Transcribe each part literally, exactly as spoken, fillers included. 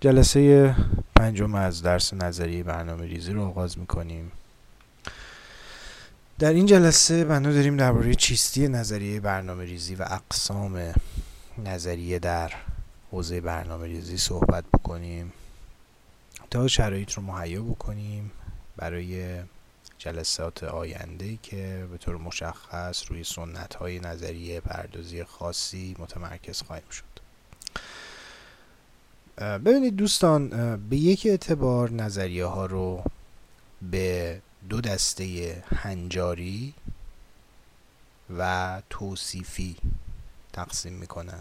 جلسه پنجم از درس نظری برنامه ریزی رو آغاز میکنیم. در این جلسه بنا داریم درباره چیستی نظریه برنامه ریزی و اقسام نظریه در حوزه برنامه ریزی صحبت بکنیم تا شرایط رو مهیا بکنیم برای جلسات آینده که به طور مشخص روی سنت‌های نظریه پردازی خاصی متمرکز خواهیم شد. ببینید دوستان، به یک اعتبار نظریه ها رو به دو دسته هنجاری و توصیفی تقسیم میکنن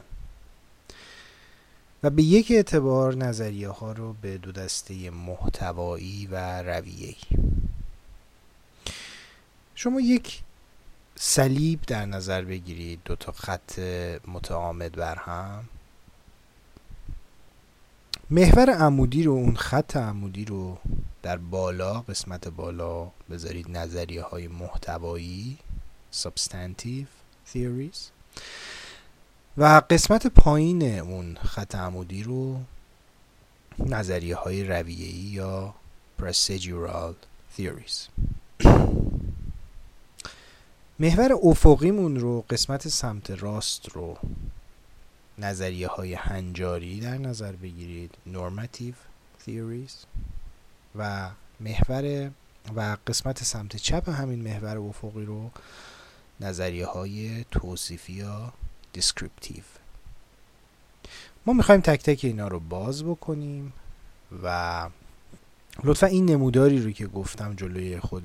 و به یک اعتبار نظریه ها رو به دو دسته محتوایی و رویه‌ای. شما یک صلیب در نظر بگیرید، دو تا خط متعامد بر هم، محور عمودی رو، اون خط عمودی رو در بالا، قسمت بالا بذارید نظریه های محتوایی substantive theories و قسمت پایین اون خط عمودی رو نظریه های رویه‌ای یا procedural theories. محور افقیمون رو، قسمت سمت راست رو، نظریه های هنجاری در نظر بگیرید normative theories و محور و قسمت سمت چپ همین محور افقی رو نظریه های توصیفی یا descriptive. ما میخوایم تک تک اینا رو باز بکنیم و لطفا این نموداری رو که گفتم جلوی خود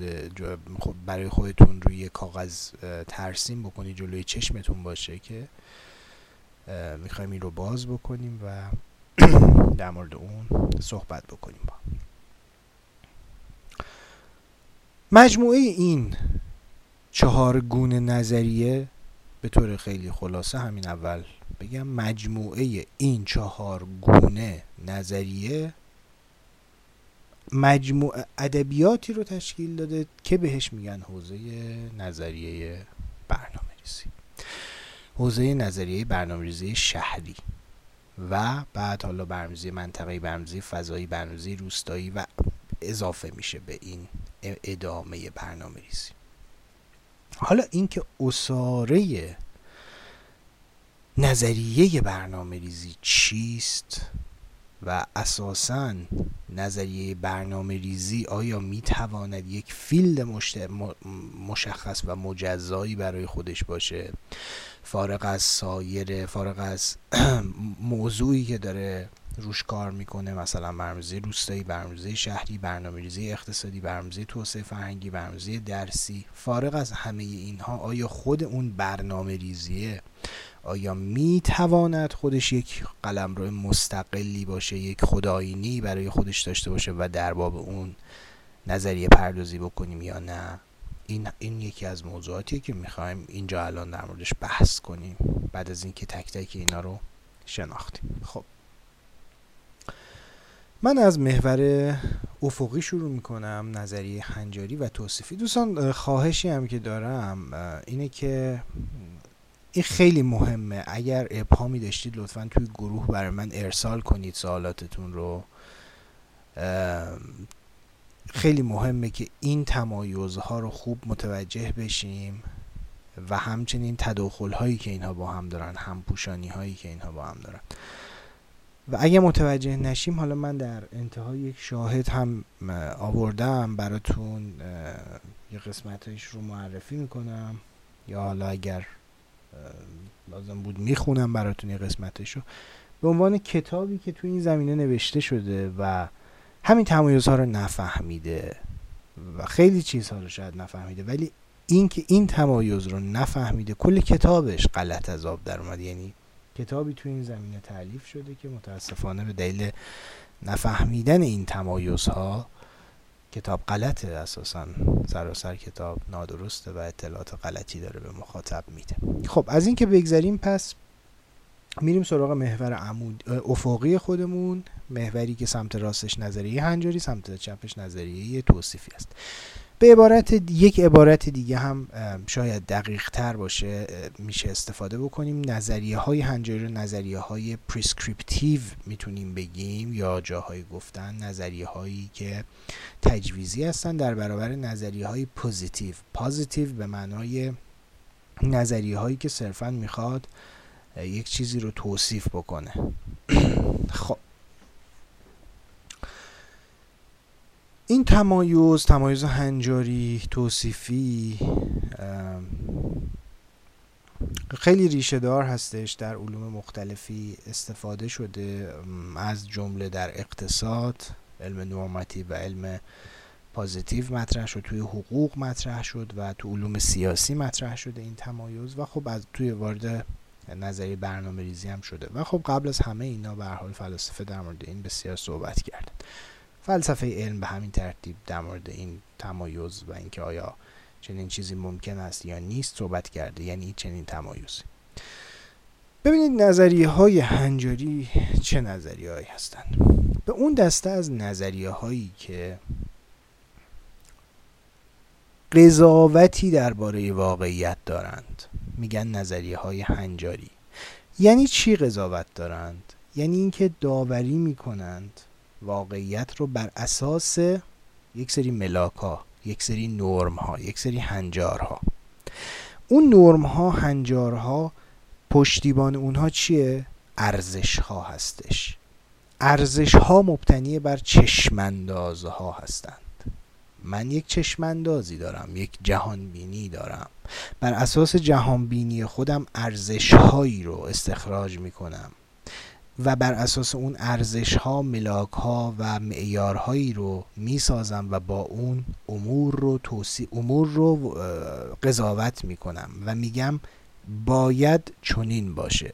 برای خودتون روی کاغذ ترسیم بکنید، جلوی چشمتون باشه که میخوایم این رو باز بکنیم و در مورد اون صحبت بکنیم. با مجموعه این چهار گونه نظریه، به طور خیلی خلاصه همین اول بگم، مجموعه این چهار گونه نظریه مجموعه ادبیاتی رو تشکیل داده که بهش میگن حوزه نظریه برنامه ریزی، حوزه نظریه برنامه‌ریزی شهری و بعد حالا برنامه‌ریزی منطقه‌ای، برنامه‌ریزی فضایی، برنامه‌ریزی روستایی و اضافه میشه به این ادامه برنامه‌ریزی. حالا اینکه اساره نظریه برنامه‌ریزی چیست و اساساً نظریه برنامه‌ریزی آیا میتواند یک فیلد مشت... م... مشخص و مجزایی برای خودش باشه، فارغ از سایر فارغ از موضوعی که داره روش کار میکنه، مثلا برنامه‌ریزی روستایی، برنامه‌ریزی شهری، برنامه‌ریزی اقتصادی، برنامه‌ریزی توسعه فرهنگی، برنامه‌ریزی درسی، فارغ از همه اینها آیا خود اون برنامه‌ریزیه آیا میتواند خودش یک قلمرو مستقلی باشه، یک خودآینی برای خودش داشته باشه و در باب اون نظریه پردازی بکنیم یا نه؟ این این یکی از موضوعاتیه که میخوایم اینجا الان در موردش بحث کنیم بعد از اینکه تک تک اینا رو شناختیم. خب من از محور افقی شروع میکنم، نظریه هنجاری و توصیفی. دوستان خواهشی هم که دارم اینه که این خیلی مهمه، اگر ابهامی داشتید لطفاً توی گروه برای من ارسال کنید سوالاتتون رو. خیلی مهمه که این تمایزها رو خوب متوجه بشیم و همچنین تداخل‌هایی که اینها با هم دارن، همپوشانی‌هایی که اینها با هم دارن، و اگه متوجه نشیم، حالا من در انتهای یک شاهد هم آوردم براتون، یه قسمتش رو معرفی میکنم یا حالا اگر لازم بود میخونم براتون یه قسمتشو، به عنوان کتابی که تو این زمینه نوشته شده و همین تمایزها رو نفهمیده و خیلی چیزها رو شاید نفهمیده، ولی این که این تمایز رو نفهمیده کل کتابش غلط از آب در اومد. یعنی کتابی تو این زمینه تألیف شده که متاسفانه به دلیل نفهمیدن این تمایزها کتاب غلطه، اساساً سراسر کتاب نادرسته و اطلاعات غلطی داره به مخاطب میده. خب از این که بگذریم، پس میریم سراغ محور عمود افقی خودمون، محوری که سمت راستش نظریه هنجاری، سمت چپش نظریه توصیفی است. به عبارت یک عبارت دیگه هم شاید دقیق تر باشه میشه استفاده بکنیم، نظریه های هنجاری رو نظریه های پرسکریپتیو میتونیم بگیم، یا جاهای گفتن نظریه هایی که تجویزی هستن در برابر نظریه های پوزیتیو. پوزیتیو به معنای نظریه هایی که صرفا میخواد یک چیزی رو توصیف بکنه. خب این تمایز، تمایز هنجاری توصیفی خیلی ریشه دار هستش، در علوم مختلفی استفاده شده، از جمله در اقتصاد، علم نورماتیو و علم پوزیتیو مطرح شد، توی حقوق مطرح شد و تو علوم سیاسی مطرح شده این تمایز، و خب از توی وارد نظریه برنامه ریزی هم شده. و خب قبل از همه اینا به هر حال فلاسفه در مورد این بسیار صحبت کردن. فلسفه علم به همین ترتیب در مورد این تمایز و اینکه آیا چنین چیزی ممکن است یا نیست صحبت کرده، یعنی چنین تمایزی. ببینید نظریه های هنجاری چه نظریه هایی هستند. به اون دسته از نظریه هایی که قضاوتی درباره واقعیت دارند میگن نظریه های هنجاری. یعنی چی قضاوت دارند؟ یعنی اینکه داوری میکنند واقعیت رو بر اساس یک سری ملاک‌ها، یک سری نرم‌ها، یک سری هنجارها. اون نرم‌ها، هنجارها، پشتیبان اونها چیه؟ ارزش‌ها هستش. ارزش‌ها مبتنی بر چشم‌اندازها هستند. من یک چشم‌اندازی دارم، یک جهانبینی دارم. بر اساس جهانبینی خودم ارزش‌هایی رو استخراج می‌کنم و بر اساس اون ارزش ها، ملاک ها و معیار هایی رو میسازم و با اون امور رو توصیف امور رو قضاوت میکنم و میگم باید چنین باشه،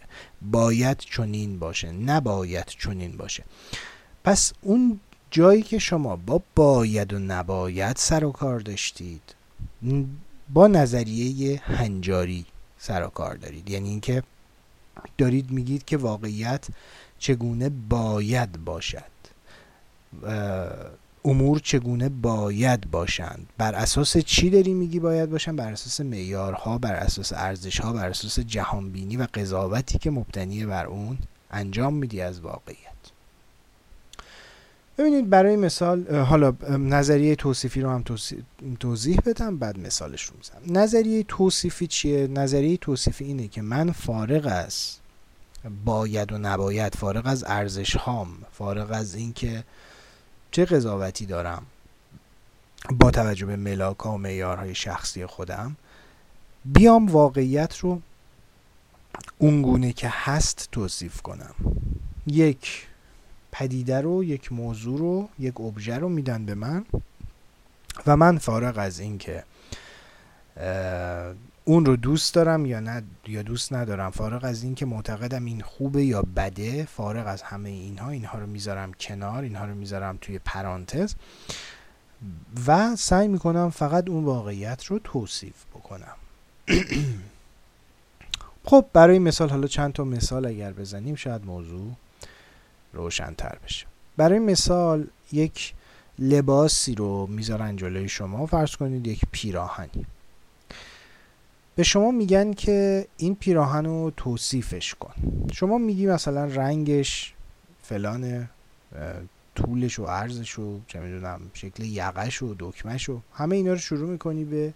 باید چنین باشه، نباید چنین باشه. پس اون جایی که شما با باید و نباید سر و کار داشتید با نظریه هنجاری سر و کار دارید، یعنی اینکه دارید میگید که واقعیت چگونه باید باشد، امور چگونه باید باشند. بر اساس چی داری میگی باید باشند؟ بر اساس معیارها، بر اساس ارزشها، بر اساس جهانبینی و قضاوتی که مبتنی بر اون انجام میدی از واقعیت. ببینید برای مثال، حالا نظریه توصیفی رو هم توضیح بدم بعد مثالش رو میزنم. نظریه توصیفی چیه؟ نظریه توصیفی اینه که من فارغ از باید و نباید، فارغ از ارزش هام، فارغ از اینکه چه قضاوتی دارم با توجه به ملاک ها و معیارهای شخصی خودم، بیام واقعیت رو اونگونه که هست توصیف کنم. یک پدیده رو، یک موضوع رو، یک ابژه رو میدن به من و من فارغ از این که اون رو دوست دارم یا نه یا دوست ندارم، فارغ از این که معتقدم این خوبه یا بده، فارغ از همه اینها، اینها رو میذارم کنار، اینها رو میذارم توی پرانتز و سعی میکنم فقط اون واقعیت رو توصیف بکنم. خب برای مثال، حالا چند تا مثال اگر بزنیم شاید موضوع روشن‌تر بشه. برای مثال یک لباسی رو میذارن جلوی شما، فرض کنید یک پیراهنی، به شما میگن که این پیراهن رو توصیفش کن. شما میگی مثلا رنگش فلانه، طولش و عرضش و چه میدونم شکل یقش و دکمش و همه اینا رو شروع میکنی به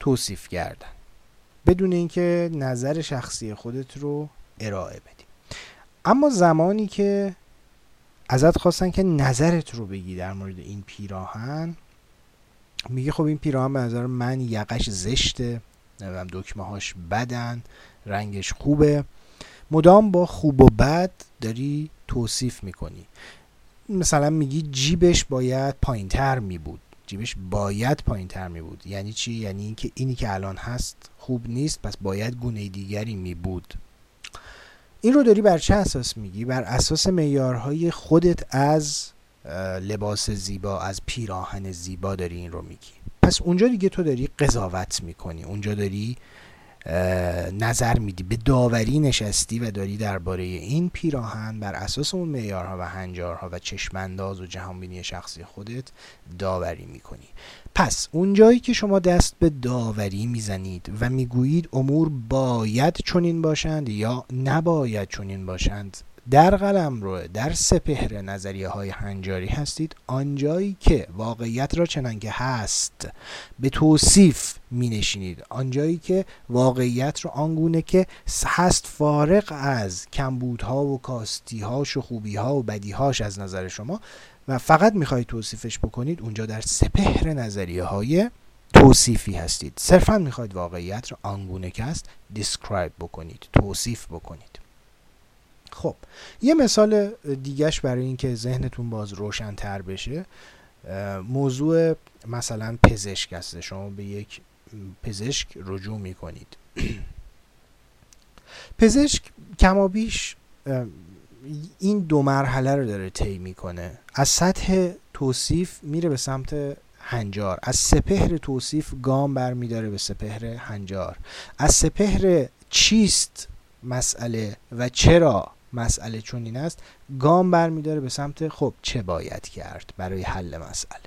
توصیف کردن بدون اینکه نظر شخصی خودت رو ارائه بدی. اما زمانی که ازت خواستن که نظرت رو بگی در مورد این پیراهن، میگه خب این پیراهن به نظر من یقش زشته، نمیدونم دکمه هاش بدن، رنگش خوبه. مدام با خوب و بد داری توصیف میکنی. مثلا میگی جیبش باید پایین تر میبود، جیبش باید پایین تر میبود. یعنی چی؟ یعنی اینکه اینی که الان هست خوب نیست، پس باید گونه دیگری میبود. این رو داری بر چه اساس میگی؟ بر اساس معیارهای خودت از لباس زیبا، از پیراهن زیبا داری این رو میگی. پس اونجا دیگه تو داری قضاوت میکنی، اونجا داری نظر میدی، به داوری نشستی و داری درباره این پیراهن بر اساس اون معیارها و هنجارها و چشمانداز و جهانبینی شخصی خودت داوری میکنی. پس اون جایی که شما دست به داوری میزنید و میگویید امور باید چنین باشند یا نباید چنین باشند، در قلمرو، در سپهر نظریه های هنجاری هستید. آنجایی که واقعیت را چنان که هست به توصیف می نشینید، آنجایی که واقعیت را آنگونه که هست فارغ از کمبودها و کاستیهاش و خوبیها و بدیهاش از نظر شما و فقط می خواهید توصیفش بکنید، اونجا در سپهر نظریه های توصیفی هستید. صرفا می خواهید واقعیت را آنگونه که هست دیسکرایب بکنید، توصیف بکنید. خب یه مثال دیگهش برای اینکه ذهنتون باز روشن‌تر بشه، موضوع مثلا پزشک هست. شما به یک پزشک رجوع میکنید. پزشک کمابیش این دو مرحله رو داره طی میکنه، از سطح توصیف میره به سمت هنجار، از سپهر توصیف گام برمیداره به سپهر هنجار، از سپهر چیست مسئله و چرا مسئله چنین است گام برمیداره به سمت خب چه باید کرد برای حل مسئله.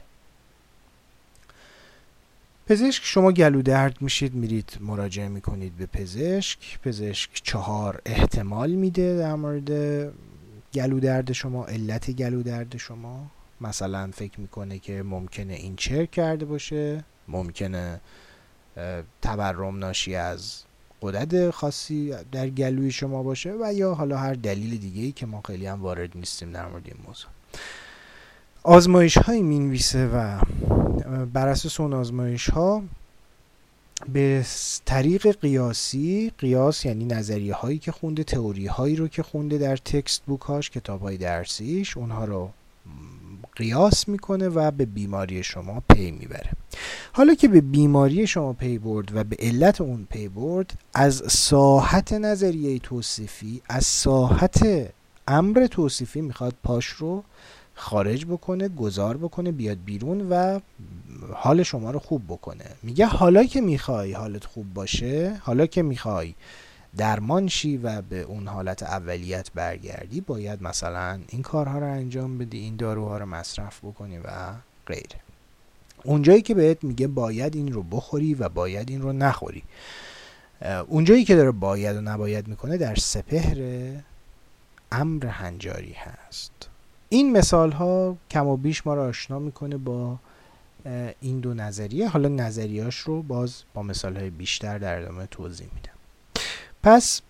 پزشک، شما گلو درد میشید، میرید مراجعه میکنید به پزشک. پزشک چهار احتمال میده در مورد گلو درد شما، علت گلو درد شما. مثلا فکر میکنه که ممکنه این چر کرده باشه، ممکنه تورم ناشی از قدرت خاصی در گلوی شما باشه و یا حالا هر دلیل دیگه‌ای که ما خیلی هم وارد نیستیم در مورد این موضوع. آزمایش‌هایی می‌نویسه و بر اساس اون آزمایش‌ها به طریق قیاسی، قیاس یعنی نظریه‌هایی که خونده، تئوری‌هایی رو که خونده در تکست بوک‌هاش، کتاب‌های درسیش، اونها رو قیاس میکنه و به بیماری شما پی میبره. حالا که به بیماری شما پی برد و به علت اون پی برد، از ساحت نظریه توصیفی، از ساحت امر توصیفی میخواد پاش رو خارج بکنه، گذار بکنه، بیاد بیرون و حال شما رو خوب بکنه. میگه حالا که میخوای حالت خوب باشه، حالا که میخوای درمان شی و به اون حالت اولیت برگردی، باید مثلا این کارها رو انجام بدی، این داروها رو مصرف بکنی و غیره. اونجایی که بهت میگه باید این رو بخوری و باید این رو نخوری، اونجایی که داره باید و نباید میکنه در سپهر امر هنجاری هست. این مثال ها کم و بیش ما رو آشنا میکنه با این دو نظریه. حالا نظریهاش رو باز با مثال های بیشتر در ادامه توضیح میدم. پس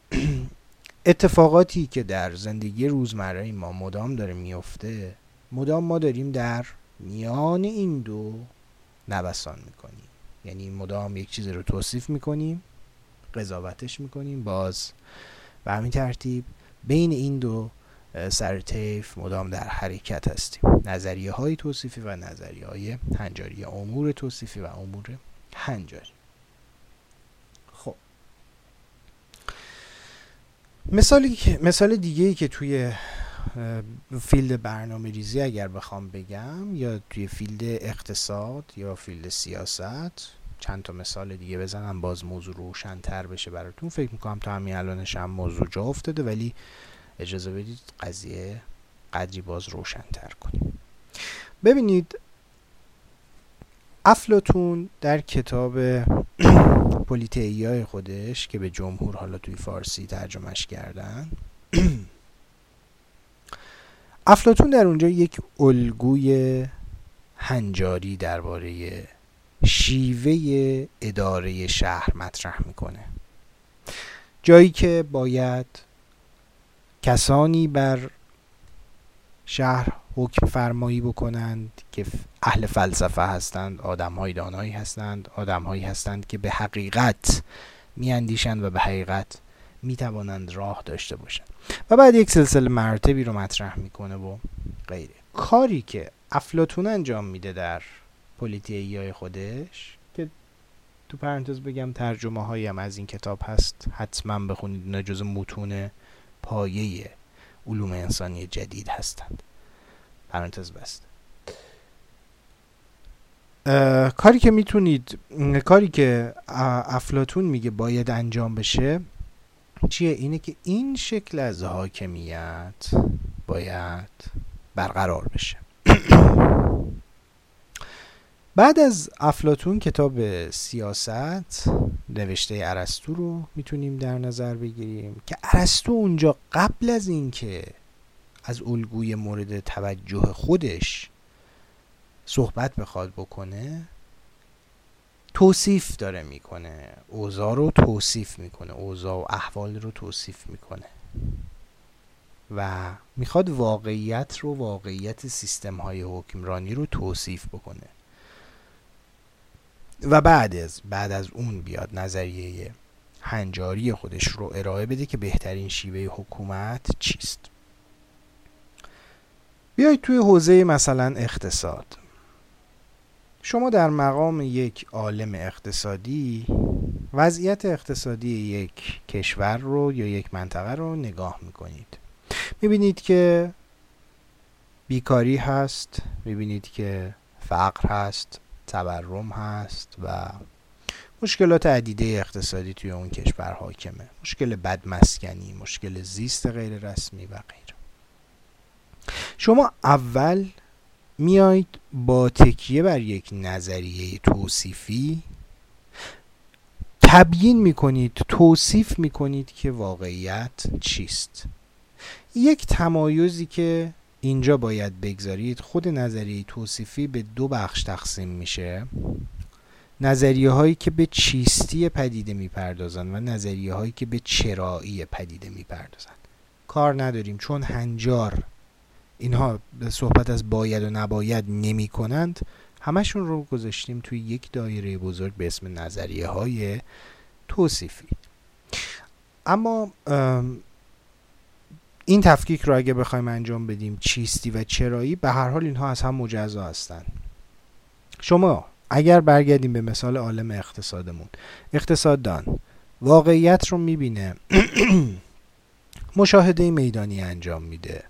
اتفاقاتی که در زندگی روزمره ما مدام داره میفته، مدام ما داریم در میان این دو نوسان میکنیم. یعنی مدام یک چیز رو توصیف میکنیم، قضاوتش میکنیم، باز و همین ترتیب بین این دو سر طیف مدام در حرکت هستیم. نظریه های توصیفی و نظریه های هنجاری، امور توصیفی و امور هنجاری. مثالی که مثال دیگه‌ای که توی فیلد برنامه‌ریزی اگر بخوام بگم، یا توی فیلد اقتصاد یا فیلد سیاست، چند تا مثال دیگه بزنم باز موضوع روشن‌تر بشه براتون. فکر می‌کنم تا همین الانش هم موضوع جا افتاده، ولی اجازه بدید قضیه قدری باز روشن‌تر کنیم. ببینید، افلاطون در کتاب پولیتئیای خودش که به جمهور حالا توی فارسی ترجمهش کردن، افلاطون در اونجا یک الگوی هنجاری درباره شیوه اداره شهر مطرح میکنه، جایی که باید کسانی بر شهر حکم فرمایی بکنند که اهل فلسفه هستند، آدم‌های دانایی هستند، آدم‌هایی هستند که به حقیقت می‌اندیشند و به حقیقت می‌توانند راه داشته باشند. و بعد یک سلسله مراتبی رو مطرح می‌کنه و غیره. کاری که افلاطون انجام میده در پولیتئیای خودش، که تو پرانتز بگم ترجمه‌هایی هم از این کتاب هست، حتما بخونید، اینا جزو متون پایه علوم انسانی جدید هستند. پرانتز بست. کاری که میتونید، کاری که افلاطون میگه باید انجام بشه چیه؟ اینه که این شکل از حاکمیت باید برقرار بشه. بعد از افلاطون کتاب سیاست نوشته ارسطو رو میتونیم در نظر بگیریم که ارسطو اونجا قبل از اینکه از الگوی مورد توجه خودش صحبت بخواد بکنه توصیف داره میکنه، اوضاع رو توصیف میکنه، اوضاع و احوال رو توصیف میکنه و میخواد واقعیت رو، واقعیت سیستم های حکمرانی رو توصیف بکنه و بعد از بعد از اون بیاد نظریه هنجاری خودش رو ارائه بده که بهترین شیوه حکومت چیست. بیایید توی حوزه مثلا اقتصاد، شما در مقام یک عالم اقتصادی وضعیت اقتصادی یک کشور رو یا یک منطقه رو نگاه میکنید، میبینید که بیکاری هست، میبینید که فقر هست، تورم هست و مشکلات عدیده اقتصادی توی اون کشور حاکمه، مشکل بدمسکنی، مشکل زیست غیر رسمی و غیره. شما اول میایید با تکیه بر یک نظریه توصیفی تبیین میکنید، توصیف میکنید که واقعیت چیست. یک تمایزی که اینجا باید بگذارید، خود نظریه توصیفی به دو بخش تقسیم میشه: نظریه هایی که به چیستی پدیده میپردازن و نظریه هایی که به چرایی پدیده میپردازن. کار نداریم، چون هنجار اینها صحبت از باید و نباید نمی کنند، همشون رو گذاشتیم توی یک دایره بزرگ به اسم نظریه های توصیفی. اما این تفکیک رو اگه بخوایم انجام بدیم، چیستی و چرایی، به هر حال اینها از هم مجزا هستند. شما اگر برگردیم به مثال عالم اقتصادمون، اقتصاددان واقعیت رو میبینه، مشاهده میدانی انجام میده،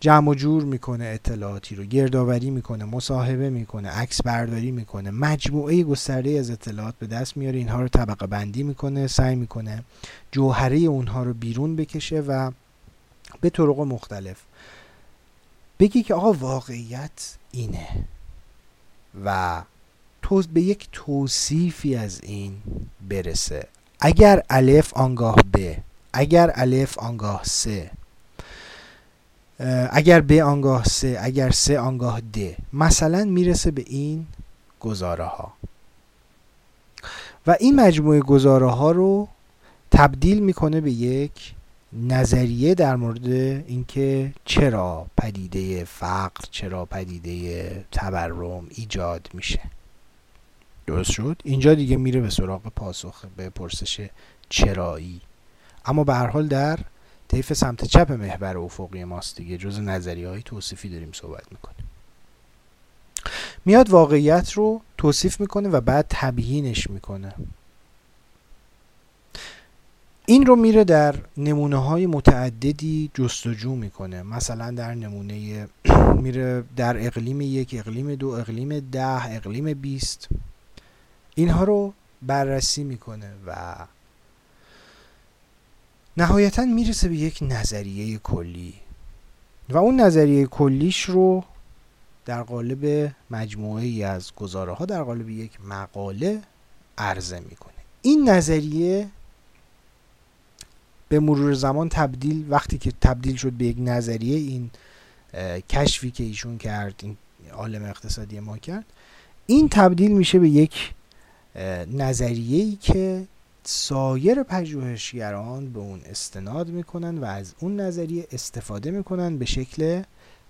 جمع و جور میکنه، اطلاعاتی رو گردآوری میکنه، مصاحبه میکنه، عکس برداری میکنه، مجموعه گسترده از اطلاعات به دست میاره، اینها رو طبقه بندی میکنه، سعی میکنه جوهره اونها رو بیرون بکشه و به طرق مختلف بگی که آقا واقعیت اینه و تو به یک توصیفی از این برسه. اگر الف آنگاه ب، اگر الف آنگاه سه، اگر ب آنگاه سه، اگر سه آنگاه ده، مثلا میرسه به این گزاره ها و این مجموعه گزاره ها رو تبدیل میکنه به یک نظریه در مورد اینکه چرا پدیده فقر، چرا پدیده تورم ایجاد میشه. درست شد؟ اینجا دیگه میره به سراغ پاسخ به پرسش چرایی، اما به هر حال در طیف سمت چپ محور افقی ماست دیگه، جزء نظریه‌های توصیفی داریم صحبت میکنیم. میاد واقعیت رو توصیف میکنه و بعد تبیینش میکنه. این رو میره در نمونه‌های متعددی جستجو میکنه، مثلا در نمونه میره در اقلیم یک، اقلیم دو، اقلیم ده، اقلیم بیست، اینها رو بررسی میکنه و نهایتاً میرسه به یک نظریه کلی و اون نظریه کلیش رو در قالب مجموعه ای از گزاره ها در قالب یک مقاله عرضه میکنه. این نظریه به مرور زمان تبدیل، وقتی که تبدیل شد به یک نظریه، این کشفی که ایشون کرد، این عالم اقتصادی ما کرد، این تبدیل میشه به یک نظریه‌ای که سایر پژوهشگران به اون استناد میکنن و از اون نظریه استفاده میکنن به شکل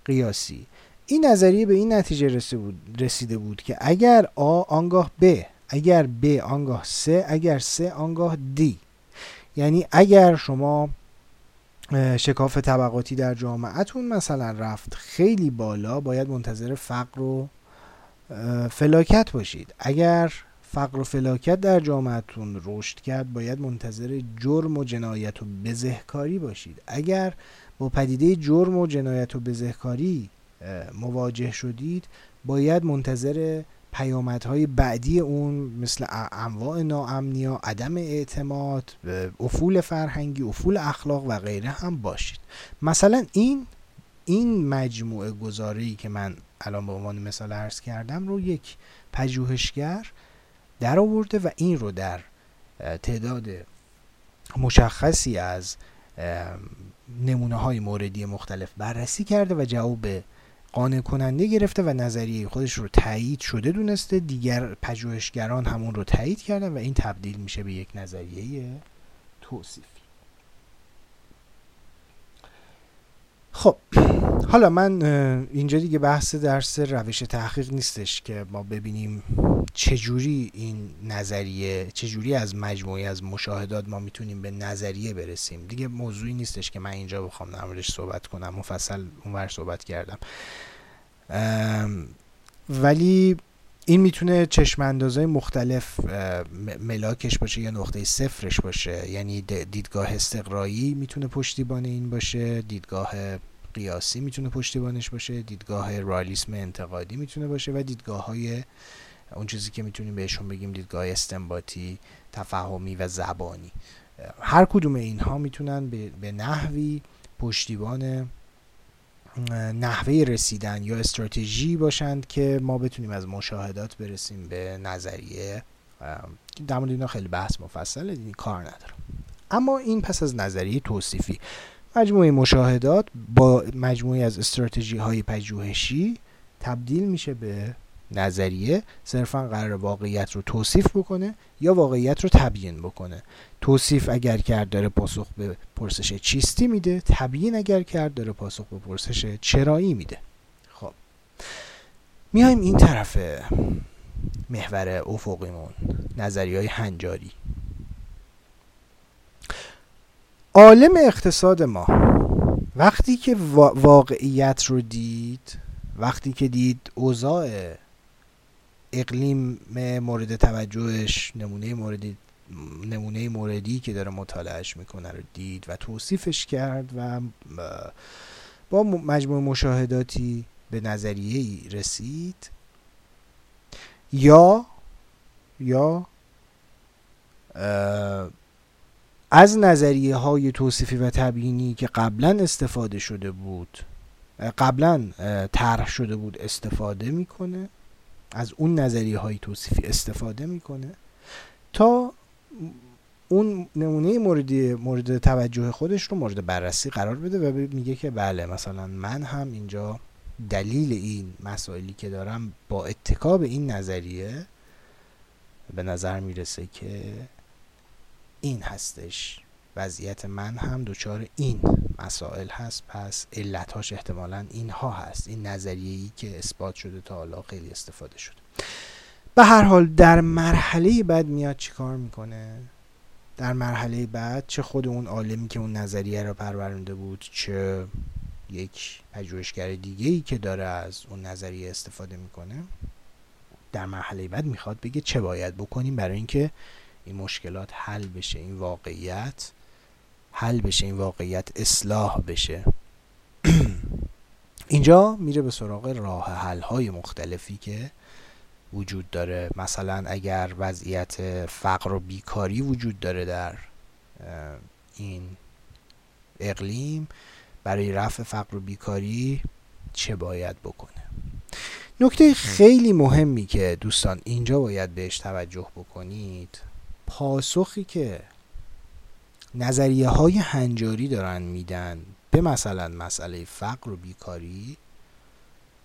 قیاسی. این نظریه به این نتیجه رسیده بود که اگر آ آنگاه ب، اگر ب آنگاه سه، اگر سه آنگاه دی، یعنی اگر شما شکاف طبقاتی در جامعه‌تون مثلا رفت خیلی بالا، باید منتظر فقر و فلاکت باشید. اگر فقر و فلاکت در جامعه‌تون رشد کرد، باید منتظر جرم و جنایت و بزهکاری باشید. اگر با پدیده جرم و جنایت و بزهکاری مواجه شدید باید منتظر پیامدهای بعدی اون مثل انواع ناامنی‌ها، عدم اعتماد، افول فرهنگی، افول اخلاق و غیره هم باشید. مثلا این این مجموعه گزاره‌ای که من الان به عنوان مثال عرض کردم رو یک پژوهشگر در آورده و این رو در تعداد مشخصی از نمونه‌های موردی مختلف بررسی کرده و جواب قانع کننده گرفته و نظریه خودش رو تایید شده دونسته. دیگر پژوهشگران همون رو تایید کردن و این تبدیل میشه به یک نظریه توصیفی. خب حالا من اینجا دیگه بحث درس روش تحقیق نیستش که ما ببینیم چجوری این نظریه، چجوری از مجموعی از مشاهدات ما میتونیم به نظریه برسیم. دیگه موضوعی نیستش که من اینجا بخوام در موردش صحبت کنم، مفصل اونور صحبت کردم. ولی این میتونه چشم اندازهای مختلف ملاکش باشه یا نقطه صفرش باشه، یعنی دیدگاه استقرایی میتونه پشتیبان این باشه، دیدگاه قیاسی میتونه پشتیبانش باشه، دیدگاه رالیسم انتقادی میتونه باشه و دیدگاه های اون چیزی که میتونیم بهشون بگیم دیدگاه استنباطی، تفهمی و زبانی. هر کدوم اینها میتونن به نحوی پشتیبان نحوه رسیدن یا استراتژی باشند که ما بتونیم از مشاهدات برسیم به نظریه. در مورد اینا خیلی بحث مفصله، این کار ندارم. اما این پس از نظریه توصیفی، مجموعه مشاهدات با مجموعه از استراتژی های پژوهشی تبدیل میشه به نظریه. صرفا قرار واقعیت رو توصیف بکنه یا واقعیت رو تبیین بکنه. توصیف اگر کرد داره پاسخ به پرسش چیستی میده، تبیین اگر کرد داره پاسخ به پرسش چرایی میده. خب میایم این طرف محور افقیمون، نظریه های هنجاری. عالم اقتصاد ما وقتی که واقعیت رو دید، وقتی که دید اوضاع اقلیم مورد توجهش، نمونه موردی نمونه موردی که داره مطالعهش میکنه رو دید و توصیفش کرد و با مجموع مشاهداتی به نظریه‌ای رسید، یا یا از نظریه های توصیفی و تبیینی که قبلا استفاده شده بود، قبلا طرح شده بود استفاده میکنه، از اون نظریه های توصیفی استفاده میکنه تا اون نمونه موردی مورد توجه خودش رو مورد بررسی قرار بده و میگه که بله مثلا من هم اینجا دلیل این مسائلی که دارم با اتکا به این نظریه به نظر میرسه که این هستش، وضعیت من هم دچار این مسائل هست، پس علت‌هاش احتمالاً اینها هست. این نظریه‌ای که اثبات شده تا حالا خیلی استفاده شده. به هر حال در مرحله بعد میاد چیکار میکنه؟ در مرحله بعد چه خود اون عالمی که اون نظریه رو پرورانده بود، چه یک پژوهشگر دیگه‌ای که داره از اون نظریه استفاده میکنه، در مرحله بعد میخواد بگه چه باید بکنیم برای اینکه این مشکلات حل بشه، این واقعیت حل بشه، این واقعیت اصلاح بشه. اینجا میره به سراغ راه حل های مختلفی که وجود داره. مثلا اگر وضعیت فقر و بیکاری وجود داره در این اقلیم، برای رفع فقر و بیکاری چه باید بکنه؟ نکته خیلی مهمی که دوستان اینجا باید بهش توجه بکنید، پاسخی که نظریه های هنجاری دارن میدن به مثلا مسئله فقر و بیکاری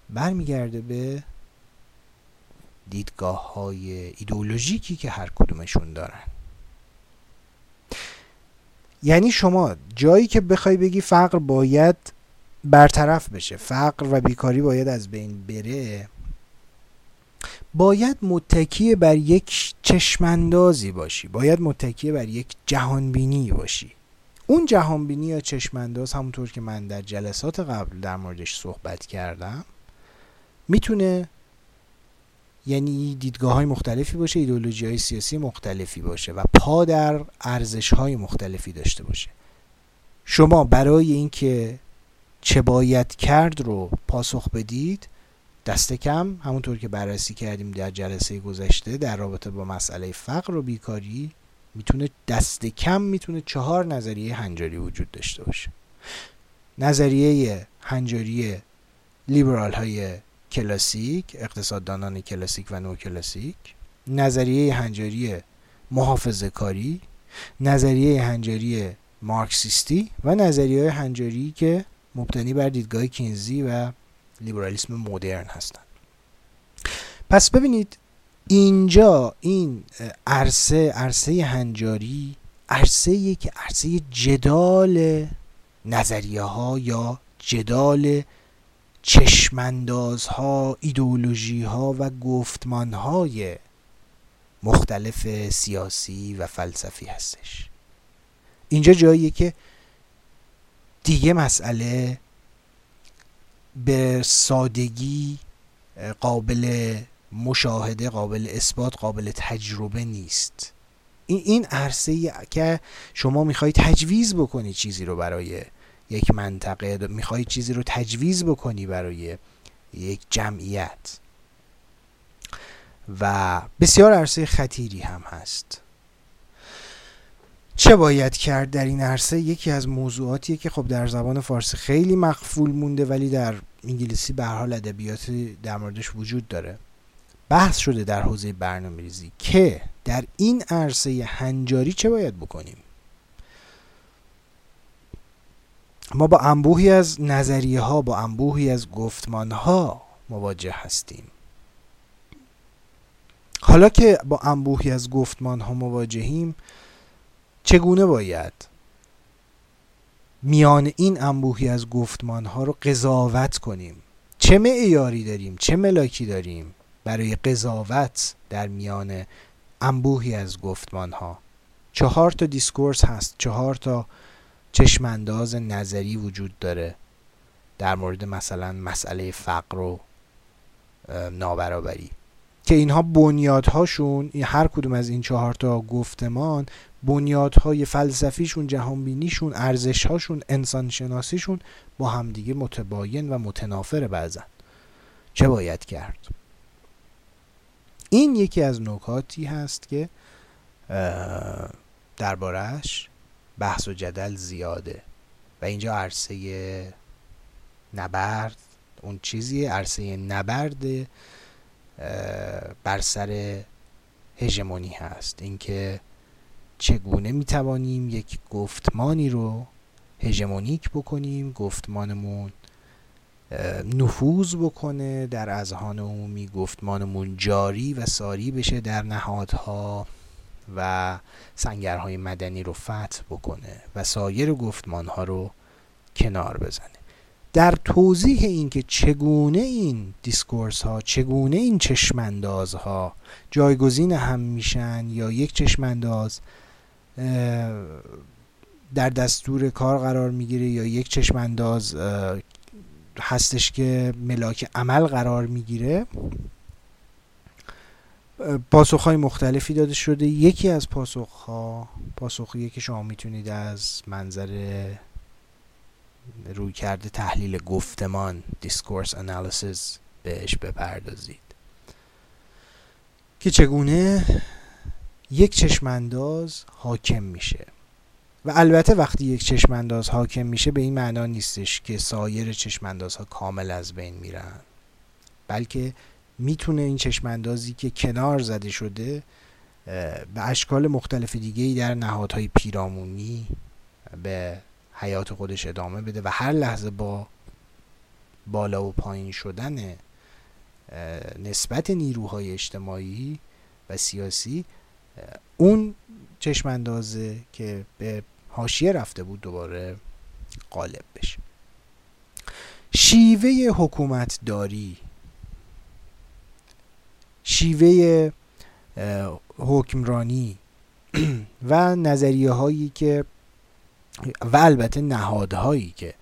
برمیگرده به دیدگاه های ایدئولوژیکی که هر کدومشون دارن. یعنی شما جایی که بخوای بگی فقر باید برطرف بشه، فقر و بیکاری باید از بین بره، باید متکیه بر یک چشمندازی باشی، باید متکیه بر یک جهانبینی باشی. اون جهانبینی یا چشمنداز، همونطور که من در جلسات قبل در موردش صحبت کردم، میتونه یعنی دیدگاه های مختلفی باشه، ایدئولوژی های سیاسی مختلفی باشه و پا در ارزش های مختلفی داشته باشه. شما برای اینکه چه باید کرد رو پاسخ بدید، دست کم همونطور که بررسی کردیم در جلسه گذشته در رابطه با مسئله فقر و بیکاری، میتونه دست کم میتونه چهار نظریه هنجاری وجود داشته باشه. نظریه هنجاری لیبرال های کلاسیک، اقتصاددانان کلاسیک و نو کلاسیک، نظریه هنجاری محافظه کاری، نظریه هنجاری مارکسیستی و نظریه هنجاری که مبتنی بر دیدگاه کینزی و لیبرالیسم مدرن هستند. پس ببینید اینجا این عرصه، عرصه هنجاری، عرصه‌ای که عرصه جدال نظریه ها یا جدال چشمنداز ها، ایدئولوژی ها و گفتمان های مختلف سیاسی و فلسفی هستش. اینجا جاییه که دیگه مسئله به سادگی قابل مشاهده، قابل اثبات، قابل تجربه نیست. این این عرصه که شما میخوای تجویز بکنی چیزی رو برای یک منطقه، میخوای چیزی رو تجویز بکنی برای یک جمعیت، و بسیار عرصه خطیری هم هست. چه باید کرد در این عرصه یکی از موضوعاتیه که خب در زبان فارسی خیلی مقفول مونده، ولی در انگلیسی به هر حال ادبیات در موردش وجود داره. بحث شده در حوزه برنامه‌ریزی که در این عرصه هنجاری چه باید بکنیم. ما با انبوهی از نظریه ها، با انبوهی از گفتمان ها مواجه هستیم. حالا که با انبوهی از گفتمان ها مواجهیم، چگونه باید میان این انبوهی از گفتمان ها رو قضاوت کنیم؟ چه معیاری داریم؟ چه ملاکی داریم برای قضاوت در میان انبوهی از گفتمان ها؟ چهار تا دیسکورس هست، چهار تا چشمانداز نظری وجود داره در مورد مثلا مسئله فقر و نابرابری که اینها بنیادهاشون، هر کدوم از این چهار تا گفتمان، بنیادهای فلسفیشون، جهانبینیشون، ارزشهاشون، انسانشناسیشون با همدیگه متباین و متنافر بعضن. چه باید کرد؟ این یکی از نکاتی هست که درباره‌اش بحث و جدل زیاده و اینجا عرصه نبرد، اون چیزی عرصه نبرد بر سر هژمونی هست. اینکه چگونه میتوانیم یک گفتمانی رو هژمونیک بکنیم، گفتمانمون نفوذ بکنه در اذهان عمومی، گفتمانمون جاری و ساری بشه در نهادها و سنگرهای مدنی رو فتح بکنه و سایر گفتمانها رو کنار بزنه. در توضیح این که چگونه این دیسکورس ها، چگونه این چشمنداز ها جایگزین هم میشن یا یک چشمنداز در دستور کار قرار میگیره یا یک چشمنداز هستش که ملاک عمل قرار میگیره، پاسخ‌های مختلفی داده شده. یکی از پاسخ‌ها، پاسخیه که شما میتونید از منظر روی کرده تحلیل گفتمان، دیسکورس انالیسیس، بهش بپردازید که چگونه یک چشمانداز حاکم میشه. و البته وقتی یک چشمانداز حاکم میشه به این معنا نیستش که سایر چشماندازها کامل از بین میرن، بلکه میتونه این چشماندازی که کنار زده شده به اشکال مختلف دیگه‌ای در نهادهای پیرامونی به حیات خودش ادامه بده و هر لحظه با بالا و پایین شدن نسبت نیروهای اجتماعی و سیاسی اون چشمانداز که به حاشیه رفته بود دوباره غالب بشه. شیوه حکومتداری، شیوه حکمرانی و نظریه هایی که و البته نهادهایی که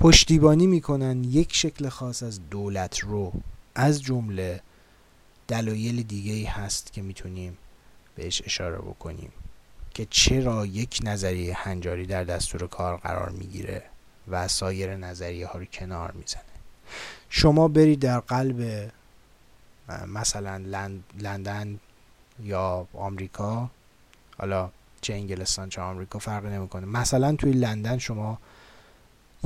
پشتیبانی میکنن یک شکل خاص از دولت رو، از جمله دلایل دیگه‌ای هست که میتونیم بهش اشاره بکنیم که چرا یک نظریه هنجاری در دستور کار قرار میگیره و سایر نظریه ها رو کنار میزنه. شما برید در قلب مثلا لند، لندن یا آمریکا، حالا چه انگلستان چه آمریکا فرق نمیکنه، مثلا توی لندن شما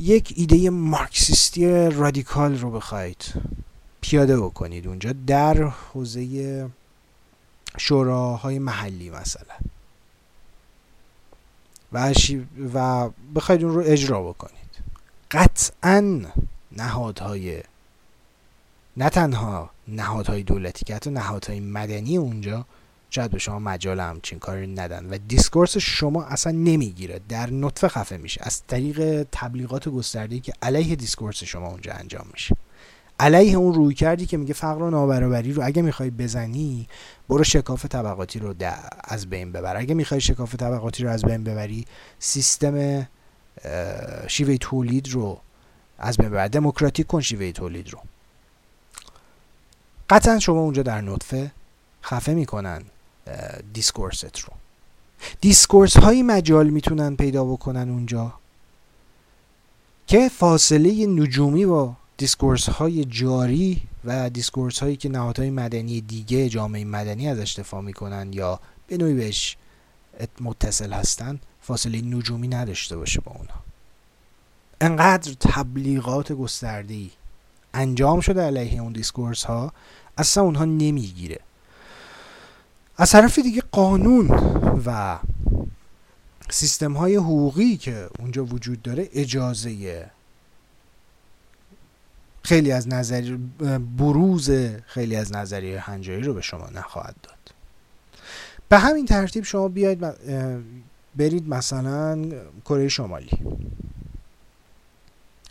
یک ایده مارکسیستی رادیکال رو بخواید پیاده بکنید اونجا در حوزه شوراهای محلی مثلا و و بخواید اون رو اجرا بکنید، قطعاً نهادهای، نه تنها نهادهای دولتی که حتی نهادهای مدنی اونجا شاید به شما مجال همچین کاری ندن و دیسکورس شما اصلا نمیگیره، در نطفه خفه میشه از طریق تبلیغات گسترده‌ای که علیه دیسکورس شما اونجا انجام میشه، علیه اون روی کردی که میگه فقر و نابرابری رو اگه میخوای بزنی برو شکاف طبقاتی رو از بین ببر، اگه میخوای شکاف طبقاتی رو از بین ببری سیستم شیوه تولید رو از بین ببر، دموکراتیک کن شیوه تولید رو. قطعا شما اونجا در نطفه خفه میکنن دیسکورست رو. دیسکورس های مجال میتونن پیدا بکنن اونجا که فاصله نجومی با دیسکورس های جاری و دیسکورس هایی که نهادهای مدنی دیگه، جامعه مدنی ازش دفاع میکنن یا به نوعی بهش متصل هستن، فاصله نجومی نداشته باشه با اونا. انقدر تبلیغات گسترده‌ای انجام شده علیه اون دیسکورس ها اصلا اونها نمیگیره. از طرف دیگه قانون و سیستم های حقوقی که اونجا وجود داره اجازه خیلی از نظریه، بروز خیلی از نظریه هنجاری رو به شما نخواهد داد. به همین ترتیب شما بیاید برید مثلا کره شمالی،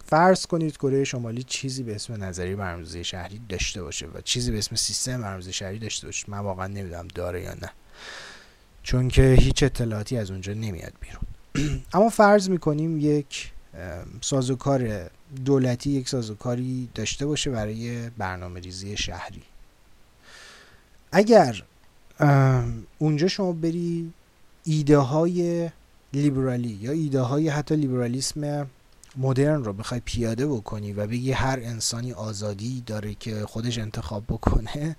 فرض کنید کره شمالی چیزی به اسم نظریه برنامه‌ریزی شهری داشته باشه و چیزی به اسم سیستم برنامه‌ریزی شهری داشته باشه، من واقعا نمیدونم داره یا نه چون که هیچ اطلاعاتی از اونجا نمیاد بیرون اما فرض میکنیم یک سازوکار دولتی، یک سازوکاری داشته باشه برای برنامه‌ریزی شهری. اگر اونجا شما بری ایده های لیبرالی یا ایده های حتی لیبرالیسم مدرن رو بخوای پیاده بکنی و بگی هر انسانی آزادی داره که خودش انتخاب بکنه،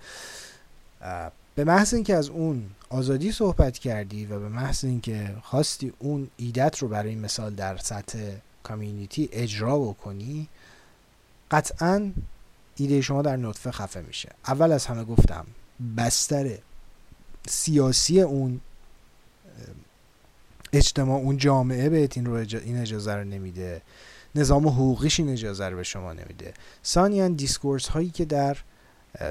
به محض اینکه از اون آزادی صحبت کردی و به محض اینکه خواستی اون ایدت رو برای مثال در سطح کامیونیتی اجرا بکنی، قطعاً ایده شما در نطفه خفه میشه. اول از همه گفتم بستر سیاسی اون اجتماع، اون جامعه بهت این رو اج... این اجازه رو نمیده، نظام حقوقیش این اجازه رو به شما نمیده. ثانیاً دیسکورس هایی که در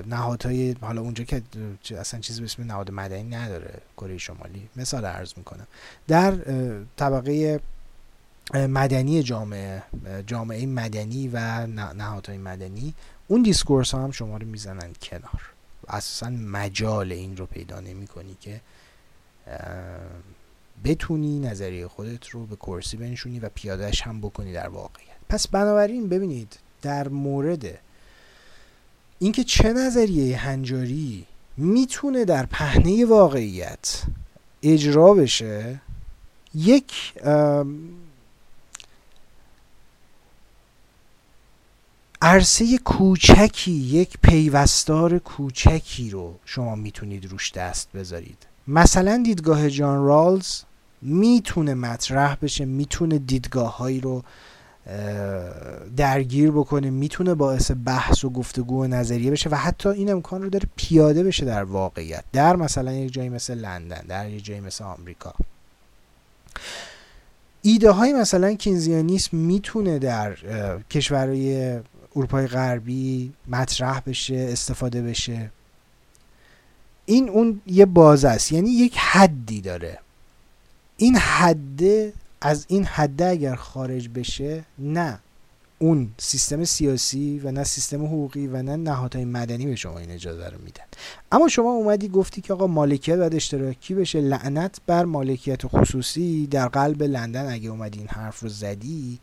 نهادهای، حالا اونجا که اصلا چیزی به اسم نهاد مدنی نداره کره شمالی، مثال عرض میکنم، در طبقه مدنی جامعه، جامعه مدنی و نهادهای مدنی، اون دیسکورس ها هم شما رو میزنن کنار، اصلا مجال این رو پیدا نمیکنی که بتونی نظریه خودت رو به کرسی بنشونی و پیادهش هم بکنی در واقعیت. پس بنابراین ببینید در مورد اینکه چه نظریه هنجاری میتونه در پهنه واقعیت اجرا بشه، یک عرصه کوچکی، یک پیوستار کوچکی رو شما میتونید روش دست بذارید. مثلا دیدگاه جان رالز میتونه مطرح بشه، میتونه دیدگاه هایی رو درگیر بکنه، میتونه باعث بحث و گفتگو و نظریه بشه و حتی این امکان رو داره پیاده بشه در واقعیت، در مثلا یک جایی مثل لندن، در یک جایی مثل آمریکا. ایده های مثلا کینزیانیسم میتونه در کشورهای اروپای غربی مطرح بشه، استفاده بشه. این اون یه بازه است، یعنی یک حدی داره. این حده، از این حده اگر خارج بشه، نه اون سیستم سیاسی و نه سیستم حقوقی و نه نهادهای مدنی به شما این اجازه رو میدن. اما شما اومدی گفتی که آقا مالکیت باید اشتراکی بشه، لعنت بر مالکیت خصوصی در قلب لندن. اگه اومدی این حرف رو زدی،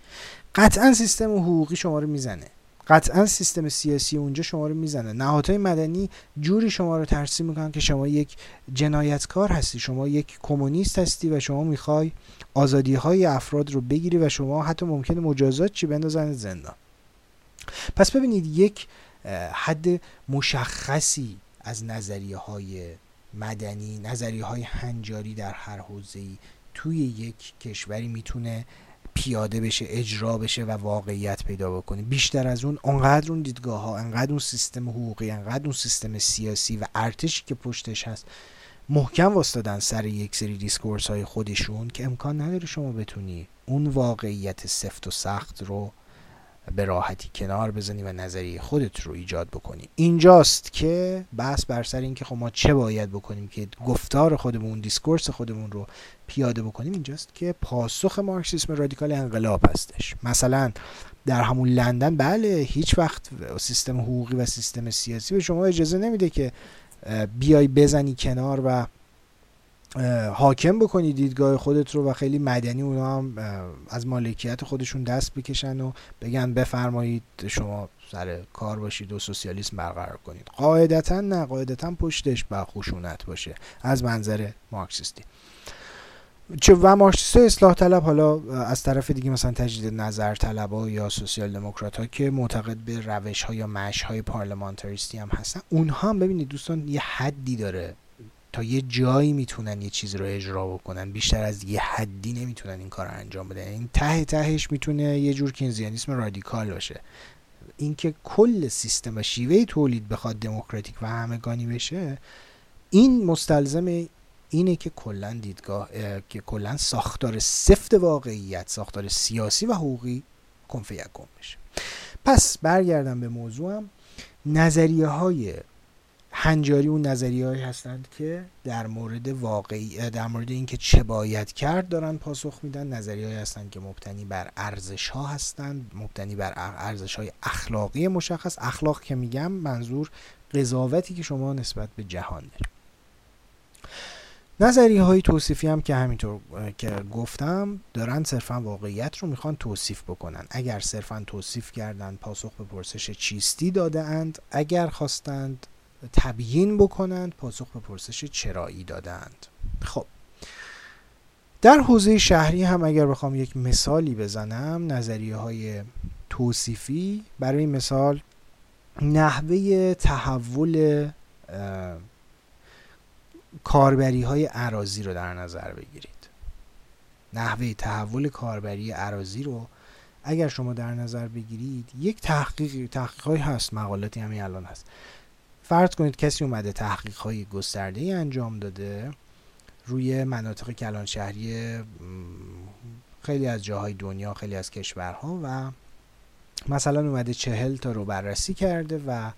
قطعا سیستم حقوقی شما رو میزنه، قطعا سیستم سیاسی اونجا شما رو میزنه. نهادهای مدنی جوری شما رو ترسیم میکنن که شما یک جنایتکار هستی، شما یک کمونیست هستی و شما میخوای آزادی های افراد رو بگیری و شما حتی ممکنه مجازات چی بندازن زندان. پس ببینید یک حد مشخصی از نظریه های مدنی، نظریه های هنجاری در هر حوزه‌ای توی یک کشوری میتونه پیاده بشه، اجرا بشه و واقعیت پیدا بکنه. بیشتر از اون، انقدر اون دیدگاه ها، انقدر اون سیستم حقوقی، انقدر اون سیستم سیاسی و ارتشی که پشتش هست محکم واسطادن سر یک سری دیسکورس های خودشون که امکان نداره شما بتونی اون واقعیت سفت و سخت رو به راحتی کنار بزنی و نظریه خودت رو ایجاد بکنی. اینجاست که بحث بر سر این که خب ما چه باید بکنیم که گفتار خودمون، دیسکورس خودمون رو پیاده بکنیم، اینجاست که پاسخ مارکسیسم رادیکال انقلاب هستش. مثلا در همون لندن بله، هیچ وقت سیستم حقوقی و سیستم سیاسی به شما اجازه نمیده که بیای بزنی کنار و حاکم بکنی دیدگاه خودت رو و خیلی مدنی اونا هم از مالکیت خودشون دست بکشن و بگن بفرمایید شما سر کار باشید و سوسیالیسم برقرار کنید. قاعدتا نه، قاعدتا پشتش با خشونت باشه از منظر مارکسیستی. چه و مارکسیست اصلاح طلب، حالا از طرف دیگه مثلا تجدید نظر طلبها یا سوسیال دموکرات ها که معتقد به روش ها یا مشی های پارلمانتاریستی هم هستن، اونها هم ببینید دوستان یه حدی داره، تا یه جایی میتونن یه چیز رو اجرا بکنن، بیشتر از یه حدی نمیتونن این کار رو انجام بدن. این ته تهش میتونه یه جور کینزیانیسم رادیکال باشه. اینکه کل سیستم و شیوه تولید بخواد دموکراتیک و همگانی بشه، این مستلزم اینه که کلا دیدگاه که کلا ساختار سفت واقعیت، ساختار سیاسی و حقوقی کنف یکم بشه. پس برگردم به موضوعم، نظریه های هنجاری اون نظریه‌هایی هستند که در مورد واقعی، در مورد اینکه چه باید کرد دارن پاسخ میدن. نظریه‌هایی هستند که مبتنی بر ارزش‌ها هستند، مبتنی بر ارزش‌های اخلاقی مشخص. اخلاق که میگم منظور قضاوتی که شما نسبت به جهان دارید. نظریه‌های توصیفی هم که همینطور که گفتم دارن صرفا واقعیت رو میخوان توصیف بکنن. اگر صرفا توصیف کردن، پاسخ به پرسش چیستی داده اند. اگر خواستند تبیین بکنند، پاسخ به پرسش چرایی دادند. خب در حوزه شهری هم اگر بخوام یک مثالی بزنم، نظریه های توصیفی برای مثال نحوه تحول کاربری های اراضی رو در نظر بگیرید. نحوه تحول کاربری اراضی رو اگر شما در نظر بگیرید، یک تحقیق تحقیقی هست، مقالاتی همین الان هست. فرض کنید کسی اومده تحقیق‌های گسترده‌ای انجام داده روی مناطق کلانشهری خیلی از جاهای دنیا، خیلی از کشورها، و مثلا اومده چهل تا رو بررسی کرده و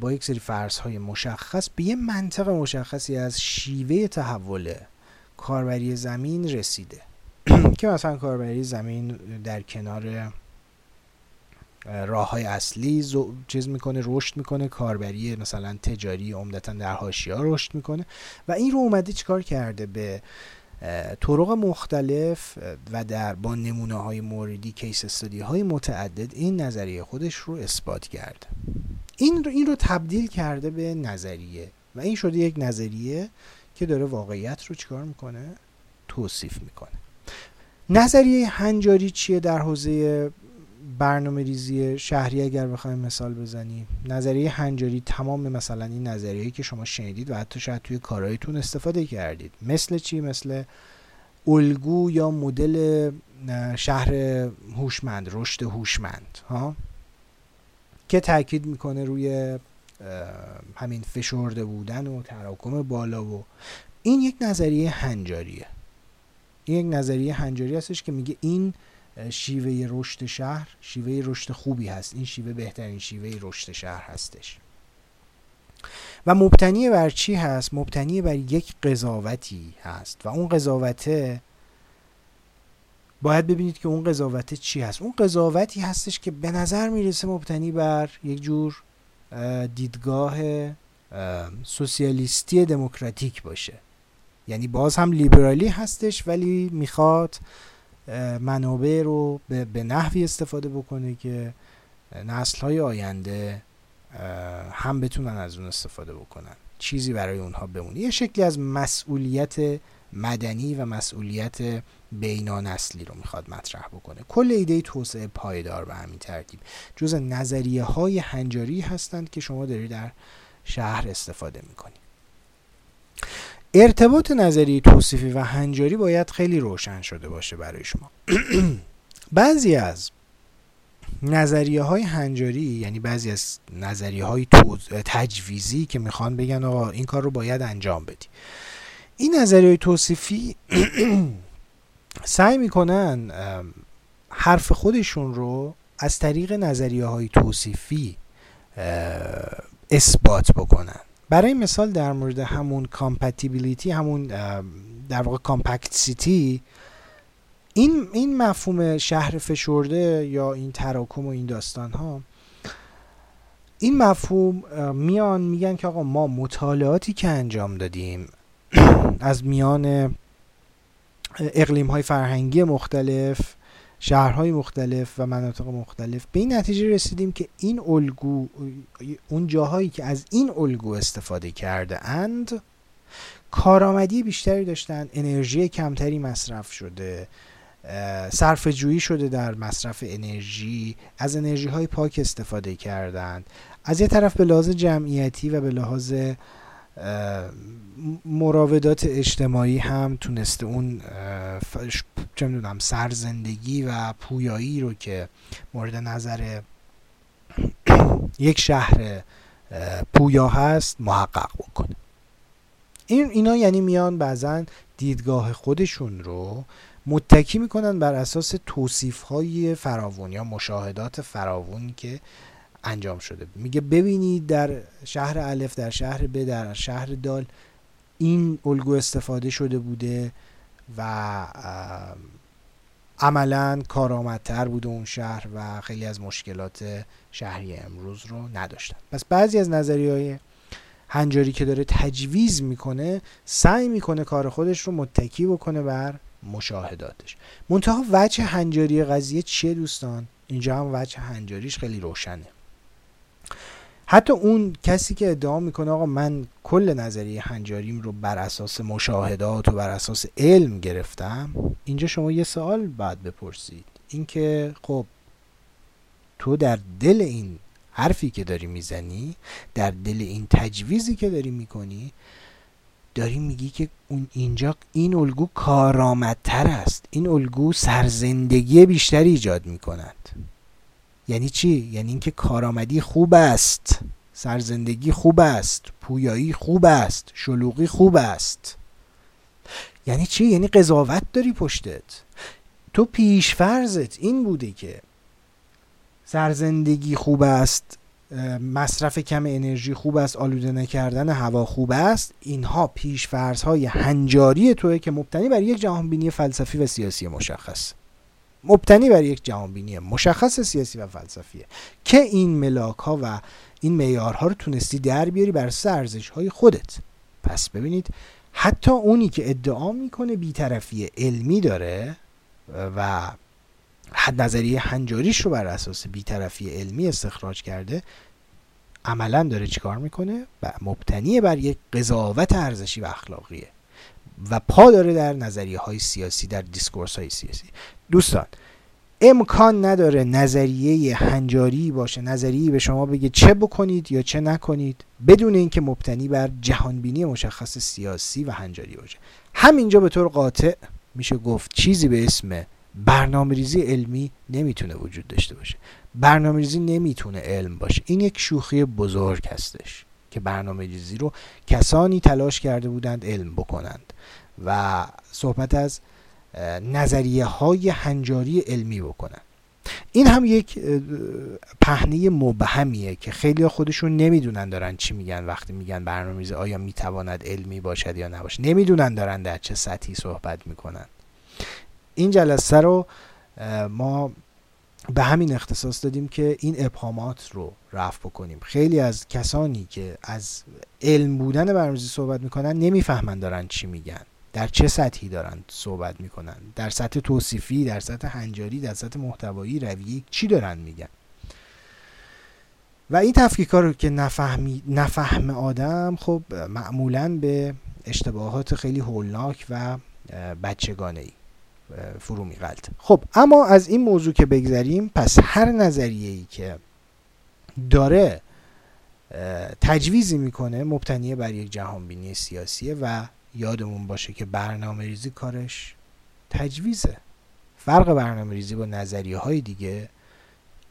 با یک سری فرض‌های مشخص به یه منطق مشخصی از شیوه تحول کاربری زمین رسیده که مثلا کاربری زمین در کنار راه های اصلی زو... چیز میکنه، رشد میکنه، کاربری مثلا تجاری عمدتا در حاشیه رشد میکنه و این رو اومده چیکار کرده؟ به طرق مختلف و در با نمونه های موردی، کیس استادی های متعدد این نظریه خودش رو اثبات کرده. این رو این رو تبدیل کرده به نظریه و این شده یک نظریه که داره واقعیت رو چیکار میکنه؟ توصیف میکنه. نظریه هنجاری چیه در حوزه برنامه ریزی شهری؟ اگر بخوایم مثال بزنیم، نظریه هنجاری تمام مثلا این نظریه‌ای که شما شنیدید و حتی شاید توی کارهایتون استفاده کردید، مثل چی؟ مثل الگو یا مدل شهر هوشمند، رشد هوشمند ها، که تاکید میکنه روی همین فشرده بودن و تراکم بالا و این یک نظریه هنجاریه. این یک نظریه هنجاری هستش که میگه این شیوه رشد شهر شیوه رشد خوبی هست، این شیوه بهترین شیوه رشد شهر هستش و مبتنی بر چی هست؟ مبتنی بر یک قضاوتی هست و اون قضاوته باید ببینید که اون قضاوته چی هست. اون قضاوتی هستش که به نظر میرسه مبتنی بر یک جور دیدگاه سوسیالیستی دموکراتیک باشه، یعنی باز هم لیبرالی هستش ولی میخواد منابع رو به نحوی استفاده بکنه که نسل‌های آینده هم بتونن از اون استفاده بکنن، چیزی برای اونها بمونه، یه شکلی از مسئولیت مدنی و مسئولیت بینانسلی رو میخواد مطرح بکنه. کل ایده توسعه پایدار به همین ترتیب جزء نظریه های هنجاری هستند که شما دارید در شهر استفاده میکنید. ارتباط نظریه توصیفی و هنجاری باید خیلی روشن شده باشه برای شما. بعضی از نظریه های هنجاری، یعنی بعضی از نظریه های تجویزی که میخوان بگن آقا این کار رو باید انجام بدی، این نظریه توصیفی سعی میکنن حرف خودشون رو از طریق نظریه های توصیفی اثبات بکنن. برای مثال در مورد همون کامپتیبیلیتی، همون در واقع کامپکتسیتی، این این مفهوم شهر فشرده یا این تراکم و این داستان ها، این مفهوم میان میگن که آقا ما مطالعاتی که انجام دادیم از میان اقلیم‌های فرهنگی مختلف، شهرهای مختلف و مناطق مختلف به این نتیجه رسیدیم که این الگو، اون جاهایی که از این الگو استفاده کرده اند کارآمدی بیشتری داشتن، انرژی کمتری مصرف شده، صرفه جویی شده در مصرف انرژی، از انرژی های پاک استفاده کردند. از یه طرف به لحاظ جمعیتی و به لحاظ مراودات اجتماعی هم تونسته اون چه میدونم سرزندگی و پویایی رو که مورد نظر یک شهر پویا هست محقق بکنه. این اینا یعنی میان بعضن دیدگاه خودشون رو متکی میکنن بر اساس توصیف‌های فراوون یا مشاهدات فراوون که انجام شده. میگه ببینید در شهر الف، در شهر ب، در شهر دال این الگو استفاده شده بوده و عملاً کارآمدتر بوده اون شهر و خیلی از مشکلات شهری امروز رو نداشتن. پس بعضی از نظریه‌های هنجاری که داره تجویز میکنه سعی میکنه کار خودش رو متکی بکنه بر مشاهداتش. منتها وجه هنجاری قضیه چیه دوستان؟ اینجا هم وجه هنجاریش خیلی روشنه. حتی اون کسی که ادعا میکنه آقا من کل نظریه هنجاریم رو بر اساس مشاهدات و بر اساس علم گرفتم، اینجا شما یه سوال باید بپرسید، اینکه خب تو در دل این حرفی که داری میزنی، در دل این تجویزی که داری میکنی، داری میگی که اون اینجا این الگو کارآمدتر است، این الگو سرزندگی بیشتری ایجاد میکند. یعنی چی؟ یعنی اینکه کارآمدی خوب است، سرزندگی خوب است، پویایی خوب است، شلوغی خوب است. یعنی چی؟ یعنی قضاوت داری پشتت. تو پیشفرضت این بوده که سرزندگی خوب است، مصرف کم انرژی خوب است، آلوده نکردن هوا خوب است. اینها پیشفرض‌های هنجاری توئه که مبتنی بر یک جهانبینی فلسفی و سیاسی مشخص، مبتنی بر یک جهانبینی مشخص سیاسی و فلسفیه که این ملاک‌ها و این معیارها رو تونستی در بیاری بر اساس ارزش‌های خودت. پس ببینید حتی اونی که ادعا میکنه بی‌طرفی علمی داره و حد نظریه هنجاریش رو بر اساس بی‌طرفی علمی استخراج کرده، عملا داره چیکار میکنه؟ مبتنی بر یک قضاوت ارزشی و اخلاقیه و پا داره در نظریه های سیاسی، در دیسکورس های سیاسی. دوستان امکان نداره نظریه هنجاری باشه، نظریه به شما بگه چه بکنید یا چه نکنید، بدون اینکه مبتنی بر جهانبینی مشخص سیاسی و هنجاری باشه. همینجا به طور قاطع میشه گفت چیزی به اسم برنامه‌ریزی علمی نمیتونه وجود داشته باشه. برنامه‌ریزی نمیتونه علم باشه. این یک شوخی بزرگ هستش که برنامه‌ریزی رو کسانی تلاش کرده بودند علم بکنند و صحبت از نظریه های هنجاری علمی بکنند. این هم یک پهنه مبهمیه که خیلی خودشون نمیدونن دارن چی میگن وقتی میگن برنامه‌ریزی آیا میتواند علمی باشد یا نباشد. نمیدونن دارن در چه سطحی صحبت میکنن. این جلسه رو ما به همین اختصاص دادیم که این ابهامات رو رفع بکنیم. خیلی از کسانی که از علم بودن برنامه‌ریزی صحبت میکنن نمیفهمن دارن چی میگن، در چه سطحی دارن صحبت میکنن، در سطح توصیفی، در سطح هنجاری، در سطح محتوایی، رویی، چی دارن میگن. و این تفکیک‌ها رو که نفهمی نفهم آدم خب معمولاً به اشتباهات خیلی هولناک و بچگانه‌ای فرو می‌غلط. خب اما از این موضوع که بگذریم، پس هر نظریه‌ای که داره تجویزی میکنه مبتنی بر یک جهانبینی سیاسیه و یادمون باشه که برنامه ریزی کارش تجویزه. فرق برنامه ریزی با نظریه های دیگه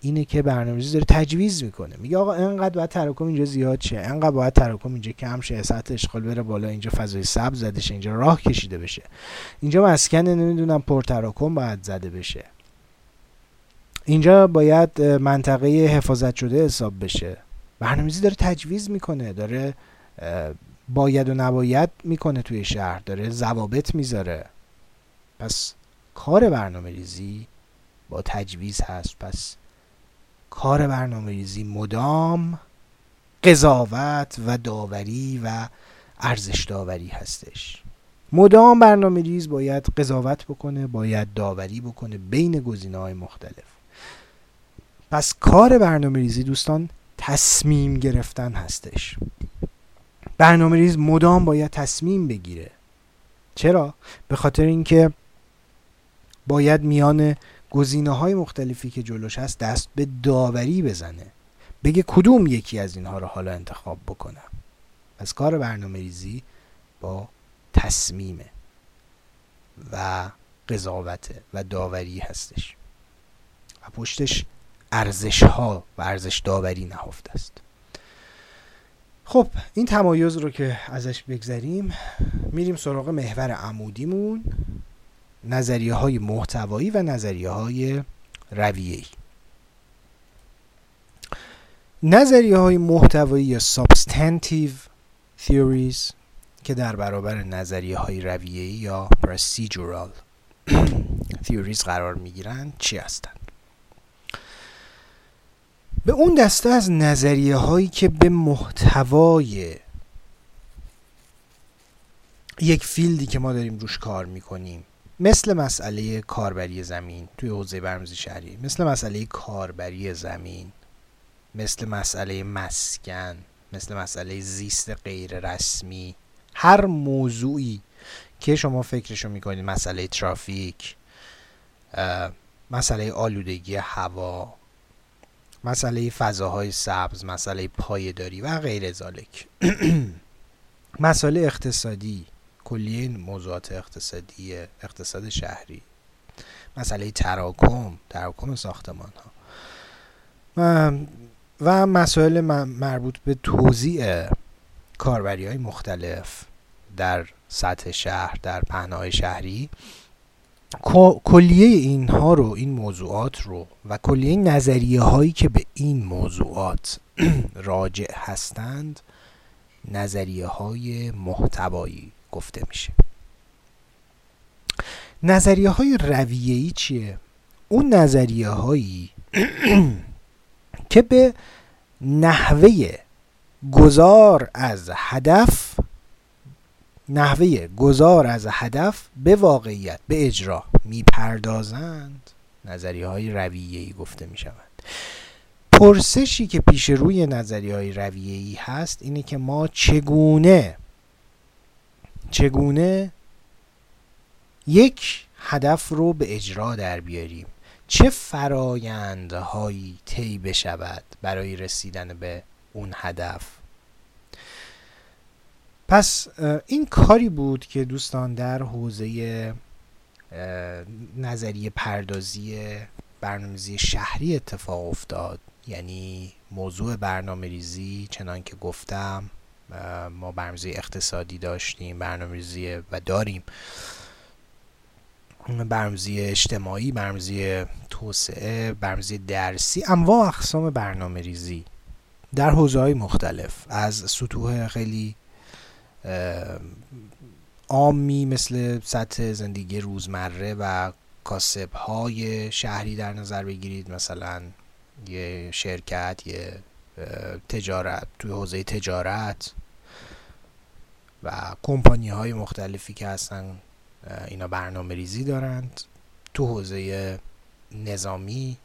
اینه که برنامه ریزی داره تجویز میکنه، میگه آقا انقدر باید تراکم اینجا زیاد شه، انقدر باید تراکم اینجا کم شه، سطح اشغال بره بالا، اینجا فضای سبز زده شه، اینجا راه کشیده بشه، اینجا مسکن نمیدونم پر تراکم باید زده بشه، اینجا باید منطقه حفاظت شده حساب بشه. برنامه‌ریزی داره تجویز میکنه، داره باید و نباید میکنه توی شهر، داره ضوابط میذاره. پس کار برنامه‌ریزی با تجویز هست. پس کار برنامه‌ریزی مدام قضاوت و داوری و ارزش داوری هستش. مدام برنامه‌ریز باید قضاوت بکنه، باید داوری بکنه بین گزینه‌های مختلف. پس کار برنامه‌ریزی دوستان تصمیم گرفتن هستش. برنامه ریز مدام باید تصمیم بگیره. چرا؟ به خاطر اینکه باید میان گزینه‌های مختلفی که جلوش هست دست به داوری بزنه، بگه کدوم یکی از اینها رو حالا انتخاب بکنم. از کار برنامه ریزی با تصمیمه و قضاوته و داوری هستش و پشتش ارزش ها و ارزش داوری نهفته است. خب این تمایز رو که ازش بگذریم، میریم سراغ محور عمودیمون، نظریه های محتوایی و نظریه های رویه‌ای. نظریه های محتوایی یا substantive theories که در برابر نظریه های رویه‌ای یا procedural theories قرار میگیرن چی هستن؟ به اون دسته از نظریه هایی که به محتوای یک فیلدی که ما داریم روش کار میکنیم، مثل مسئله کاربری زمین توی حوزه برنامه‌ریزی شهری، مثل مسئله کاربری زمین، مثل مسئله مسکن، مثل مسئله زیست غیر رسمی، هر موضوعی که شما فکرشو میکنید، مسئله ترافیک، مسئله آلودگی هوا، مسئله فضاهای سبز، مسئله پایداری و غیر ذالک مسئله اقتصادی، کلیه موضوعات اقتصادی، اقتصاد شهری، مسئله تراکم، تراکم ساختمان ها و, و مسئله مربوط به توزیع کاربری های مختلف در سطح شهر، در پهنه‌های شهری، کلیه اینها رو، این موضوعات رو و کلیه نظریه هایی که به این موضوعات راجع هستند نظریه های محتوایی گفته میشه. نظریه های رویه‌ای چیه؟ اون نظریه هایی که به نحوه گذار از هدف نحوه گذار از هدف به واقعیت، به اجرا میپردازند، نظریه‌های رویه‌ای گفته میشوند. پرسشی که پیش روی نظریه‌های رویه‌ای هست اینه که ما چگونه چگونه یک هدف رو به اجرا در بیاریم، چه فرایندهایی طی بشود برای رسیدن به اون هدف. پس این کاری بود که دوستان در حوزه نظریه پردازی برنامه‌ریزی شهری اتفاق افتاد. یعنی موضوع برنامه‌ریزی، چنان که گفتم، ما برنامه‌ریزی اقتصادی داشتیم، برنامه‌ریزی و داریم، برنامه‌ریزی اجتماعی، برنامه‌ریزی توسعه، برنامه‌ریزی درسی، انواع اقسام برنامه‌ریزی در حوزه‌های مختلف، از سطوح خیلی عامی مثل سطح زندگی روزمره و کاسب‌های شهری در نظر بگیرید، مثلا یه شرکت، یه تجارت، توی حوزه تجارت و کمپانی‌های مختلفی که هستن اینا برنامه‌ریزی دارند. تو حوزه نظامی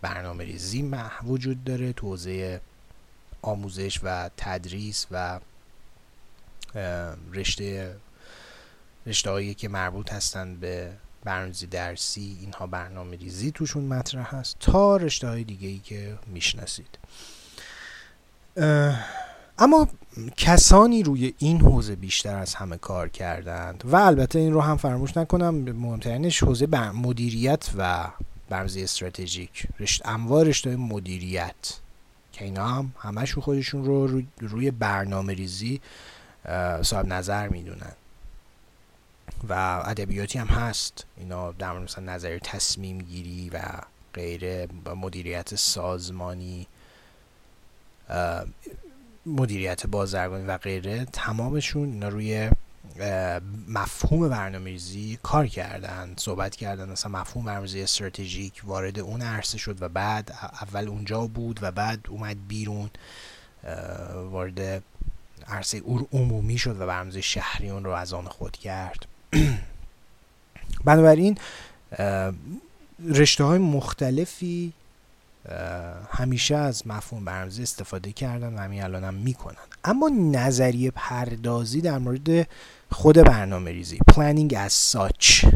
برنامه‌ریزی وجود داره، تو حوزه آموزش و تدریس و رشته رشته‌هایی که مربوط هستند به برنامه‌ریزی درسی، اینها برنامه‌ریزی توشون مطرح هست، تا رشته‌های دیگه‌ای که میشناسید. اما کسانی روی این حوزه بیشتر از همه کار کردند و البته این رو هم فراموش نکنم مهمترینش حوزه مدیریت و برنامه‌ریزی استراتژیک، رشته انواع رشته مدیریت که اینا هم همشون خودشون رو, رو روی برنامه‌ریزی صاحب نظر میدونن و ادبیاتی هم هست اینا در مورد مثلا نظریه تصمیم گیری و غیره، مدیریت سازمانی، مدیریت بازرگانی و غیره، تمامشون اینا روی مفهوم برنامه‌ریزی کار کردن، صحبت کردن. مثلا مفهوم برنامه‌ریزی استراتژیک وارد اون عرصه شد و بعد اول اونجا بود و بعد اومد بیرون وارد عرصه عمومی شد و برنامه‌ریزی شهری اون رو از آن خود کرد. بنابراین رشته‌های مختلفی همیشه از مفهوم برنامه‌ریزی استفاده کردن و همین الان هم میکنن. اما نظریه پردازی در مورد خود برنامه‌ریزی، planning as such،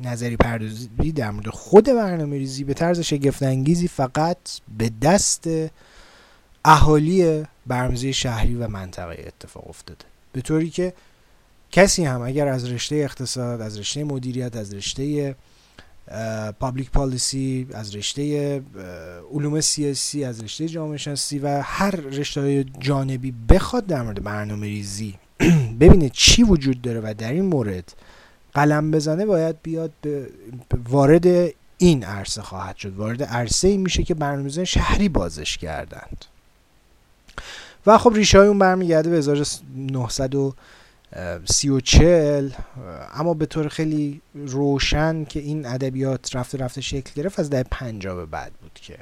نظریه پردازی در مورد خود برنامه‌ریزی به طرز شگفت‌انگیزی فقط به دست اهالی برنامه‌ریزی شهری و منطقه اتفاق افتاده، به طوری که کسی هم اگر از رشته اقتصاد، از رشته مدیریت، از رشته پابلیک پالیسی، از رشته علوم سیاسی، از رشته جامعه شناسی و هر رشته‌های جانبی بخواد در مورد برنامه‌ریزی ببینه چی وجود داره و در این مورد قلم بزنه، باید بیاد به وارد این عرصه خواهد شد، وارد عرصه ای میشه که برنامه‌ریزی شهری بازش کردند و خب ریشه‌های اون برمیگرده به هزار و نهصد و سی و چهل، اما به طور خیلی روشن که این ادبیات رفته رفته شکل گرفت از دهه پنجاه به بعد بود که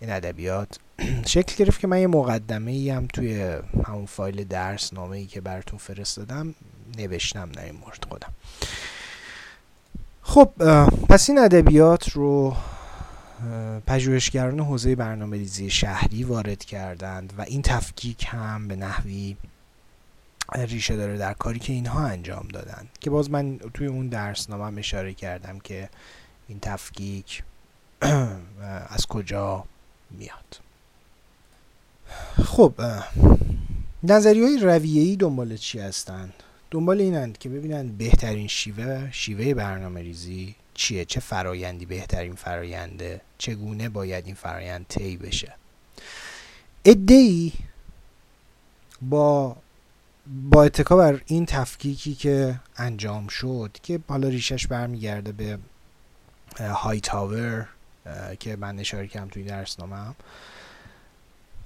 این ادبیات شکل گرفت، که من یه مقدمه‌ای هم توی همون فایل درس نامه‌ای که براتون فرستادم نوشتم در این مورد خودم. خب پس این ادبیات رو پژوهشگران حوزه برنامه‌ریزی شهری وارد کردند و این تفکیک هم به نحوی ریشه داره در کاری که اینها انجام دادن، که باز من توی اون درس نامم اشاره کردم که این تفکیک از کجا میاد. خب نظریه‌های رویه‌ای دنبال چی هستن؟ دنبال اینند که ببینن بهترین شیوه شیوه برنامه‌ریزی چیه، چه فرایندی بهترین فراینده، چگونه باید این فرایند طی بشه. ادعی با با اتکا بر این تفکیکی که انجام شد، که حالا ریشش برمیگرده به های تاور که من اشاره کردم توی درسنامه‌ام،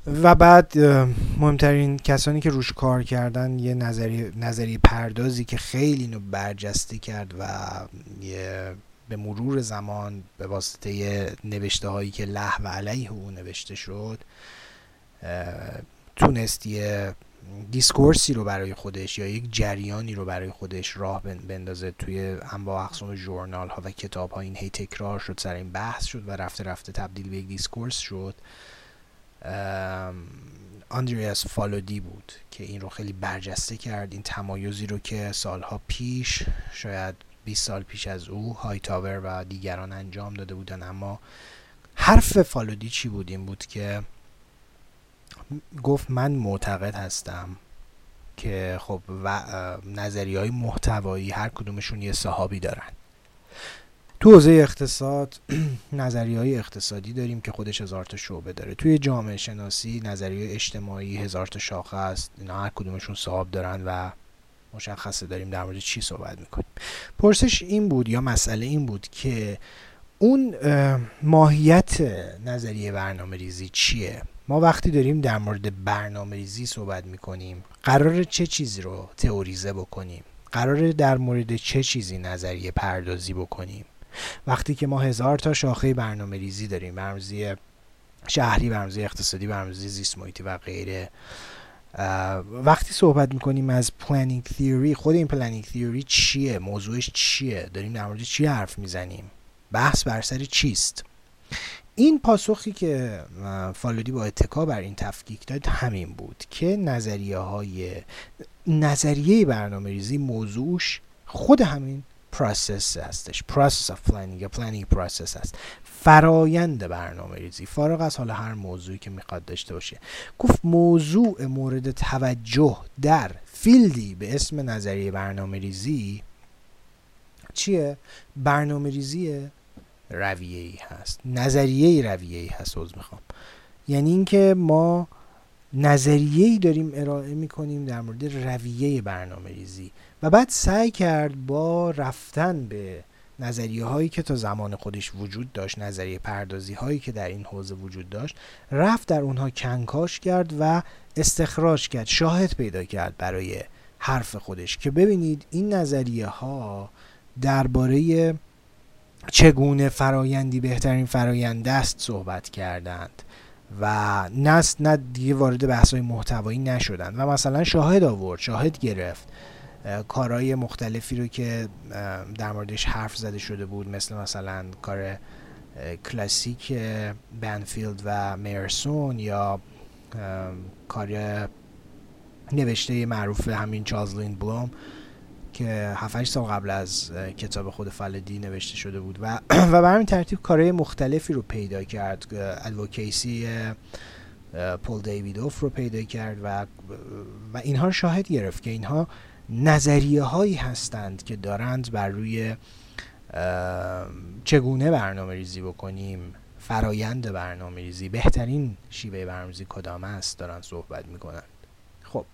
و بعد مهمترین کسانی که روش کار کردن، یه نظریه نظریه پردازی که خیلی اینو برجسته کرد و به مرور زمان به واسطه نوشته هایی که له و علیه او نوشته شد تونست یه دیسکورسی رو برای خودش یا یک جریانی رو برای خودش راه بندازه توی انواع اقسام ژورنال ها و کتاب ها. این هی تکرار شد، سر این بحث شد و رفته رفته تبدیل به یک دیسکورس شد. آندریاس فالودی بود که این رو خیلی برجسته کرد، این تمایزی رو که سالها پیش، شاید بیست سال پیش از او، هایتاور و دیگران انجام داده بودن. اما حرف فالودی چی بود؟ این بود که گفت من معتقد هستم که خب و نظریه‌های محتوایی هر کدومشون یه صحابی دارن. تو حوزه اقتصاد نظریه‌های اقتصادی داریم که خودش هزار تا شعبه داره، توی جامعه شناسی نظریه اجتماعی هزار تا شاخه است، اینا هر کدومشون صحاب دارن و مشخصه داریم در مورد چی صحبت میکنیم. پرسش این بود یا مسئله این بود که اون ماهیت نظریه برنامه‌ریزی چیه؟ ما وقتی داریم در مورد برنامه‌ریزی صحبت می‌کنیم، قراره چه چیزی رو تئوریزه بکنیم؟ قراره در مورد چه چیزی نظریه پردازی بکنیم؟ وقتی که ما هزار تا شاخه برنامه‌ریزی داریم، برنامه‌ریزی شهری، برنامه‌ریزی اقتصادی، برنامه‌ریزی زیست‌محیطی و غیره، وقتی صحبت می‌کنیم از پلنینگ تئوری، خود این پلنینگ تئوری چیه؟ موضوعش چیه؟ داریم در مورد چی حرف می‌زنیم؟ بحث بر سر چیست؟ این پاسخی که فالودی با اتکا بر این تفکیک داد همین بود که نظریه های نظریه برنامه ریزی موضوعش خود همین پروسس هستش، پروسس اف پلنینگ، پلنینگ پروسس هست، فرایند برنامه ریزی فارغ از حال هر موضوعی که میخواد داشته باشه. گفت موضوع مورد توجه در فیلدی به اسم نظریه برنامه ریزی چیه؟ برنامه ریزیه رویه‌ای هست، نظریه رویه‌ای هست. از میخوام یعنی اینکه ما نظریه‌ای داریم ارائه می‌کنیم در مورد رویه برنامه‌ریزی و بعد سعی کرد با رفتن به نظریه‌هایی که تا زمان خودش وجود داشت، نظریه پردازی‌هایی که در این حوزه وجود داشت، رفت در اونها کنکاش کرد و استخراج کرد، شاهد پیدا کرد برای حرف خودش که ببینید این نظریه‌ها درباره چگونه فرایندی بهترین فرایند است صحبت کردند و نه نه دیگه وارد بحث‌های محتوایی نشدند و مثلا شاهد آورد، شاهد گرفت کارهای مختلفی رو که در موردش حرف زده شده بود، مثل مثلا کار کلاسیک بنفیلد و میرسون یا کار نوشته معروف همین چارلز لیندبلوم که هفت هشت سال قبل از کتاب خود فالودی نوشته شده بود و و به همین ترتیب کارهای مختلفی رو پیدا کرد. ادوکیسی پول دیویدوف رو پیدا کرد و و اینها رو شاهد گرفت که اینها نظریه هایی هستند که دارند بر روی چگونه برنامه ریزی بکنیم، فرایند برنامه ریزی، بهترین شیوه برنامه ریزی کدام است دارن صحبت میکنند. خب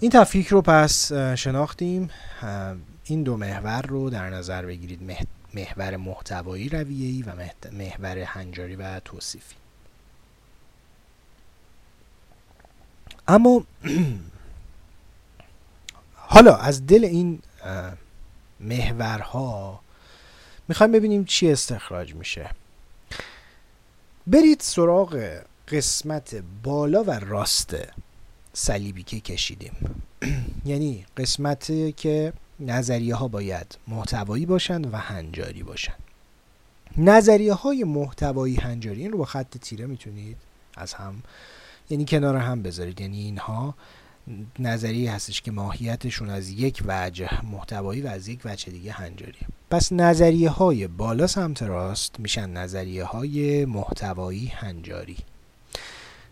این تفکیک رو پس شناختیم. این دو محور رو در نظر بگیرید، محور محتوایی رویه‌ای و محور هنجاری و توصیفی. اما حالا از دل این محورها میخوایم ببینیم چی استخراج میشه. برید سراغ قسمت بالا و راست صلیبی که کشیدیم یعنی قسمتی که نظریه ها باید محتوایی باشند و هنجاری باشند. نظریه های محتوایی هنجاری، این رو با خط تیره میتونید از هم یعنی کنار هم بذارید، یعنی اینها نظریه هستش که ماهیتشون از یک وجه محتوایی و از یک وجه دیگه هنجاری. پس نظریه های بالا سمت راست میشن نظریه های محتوایی هنجاری.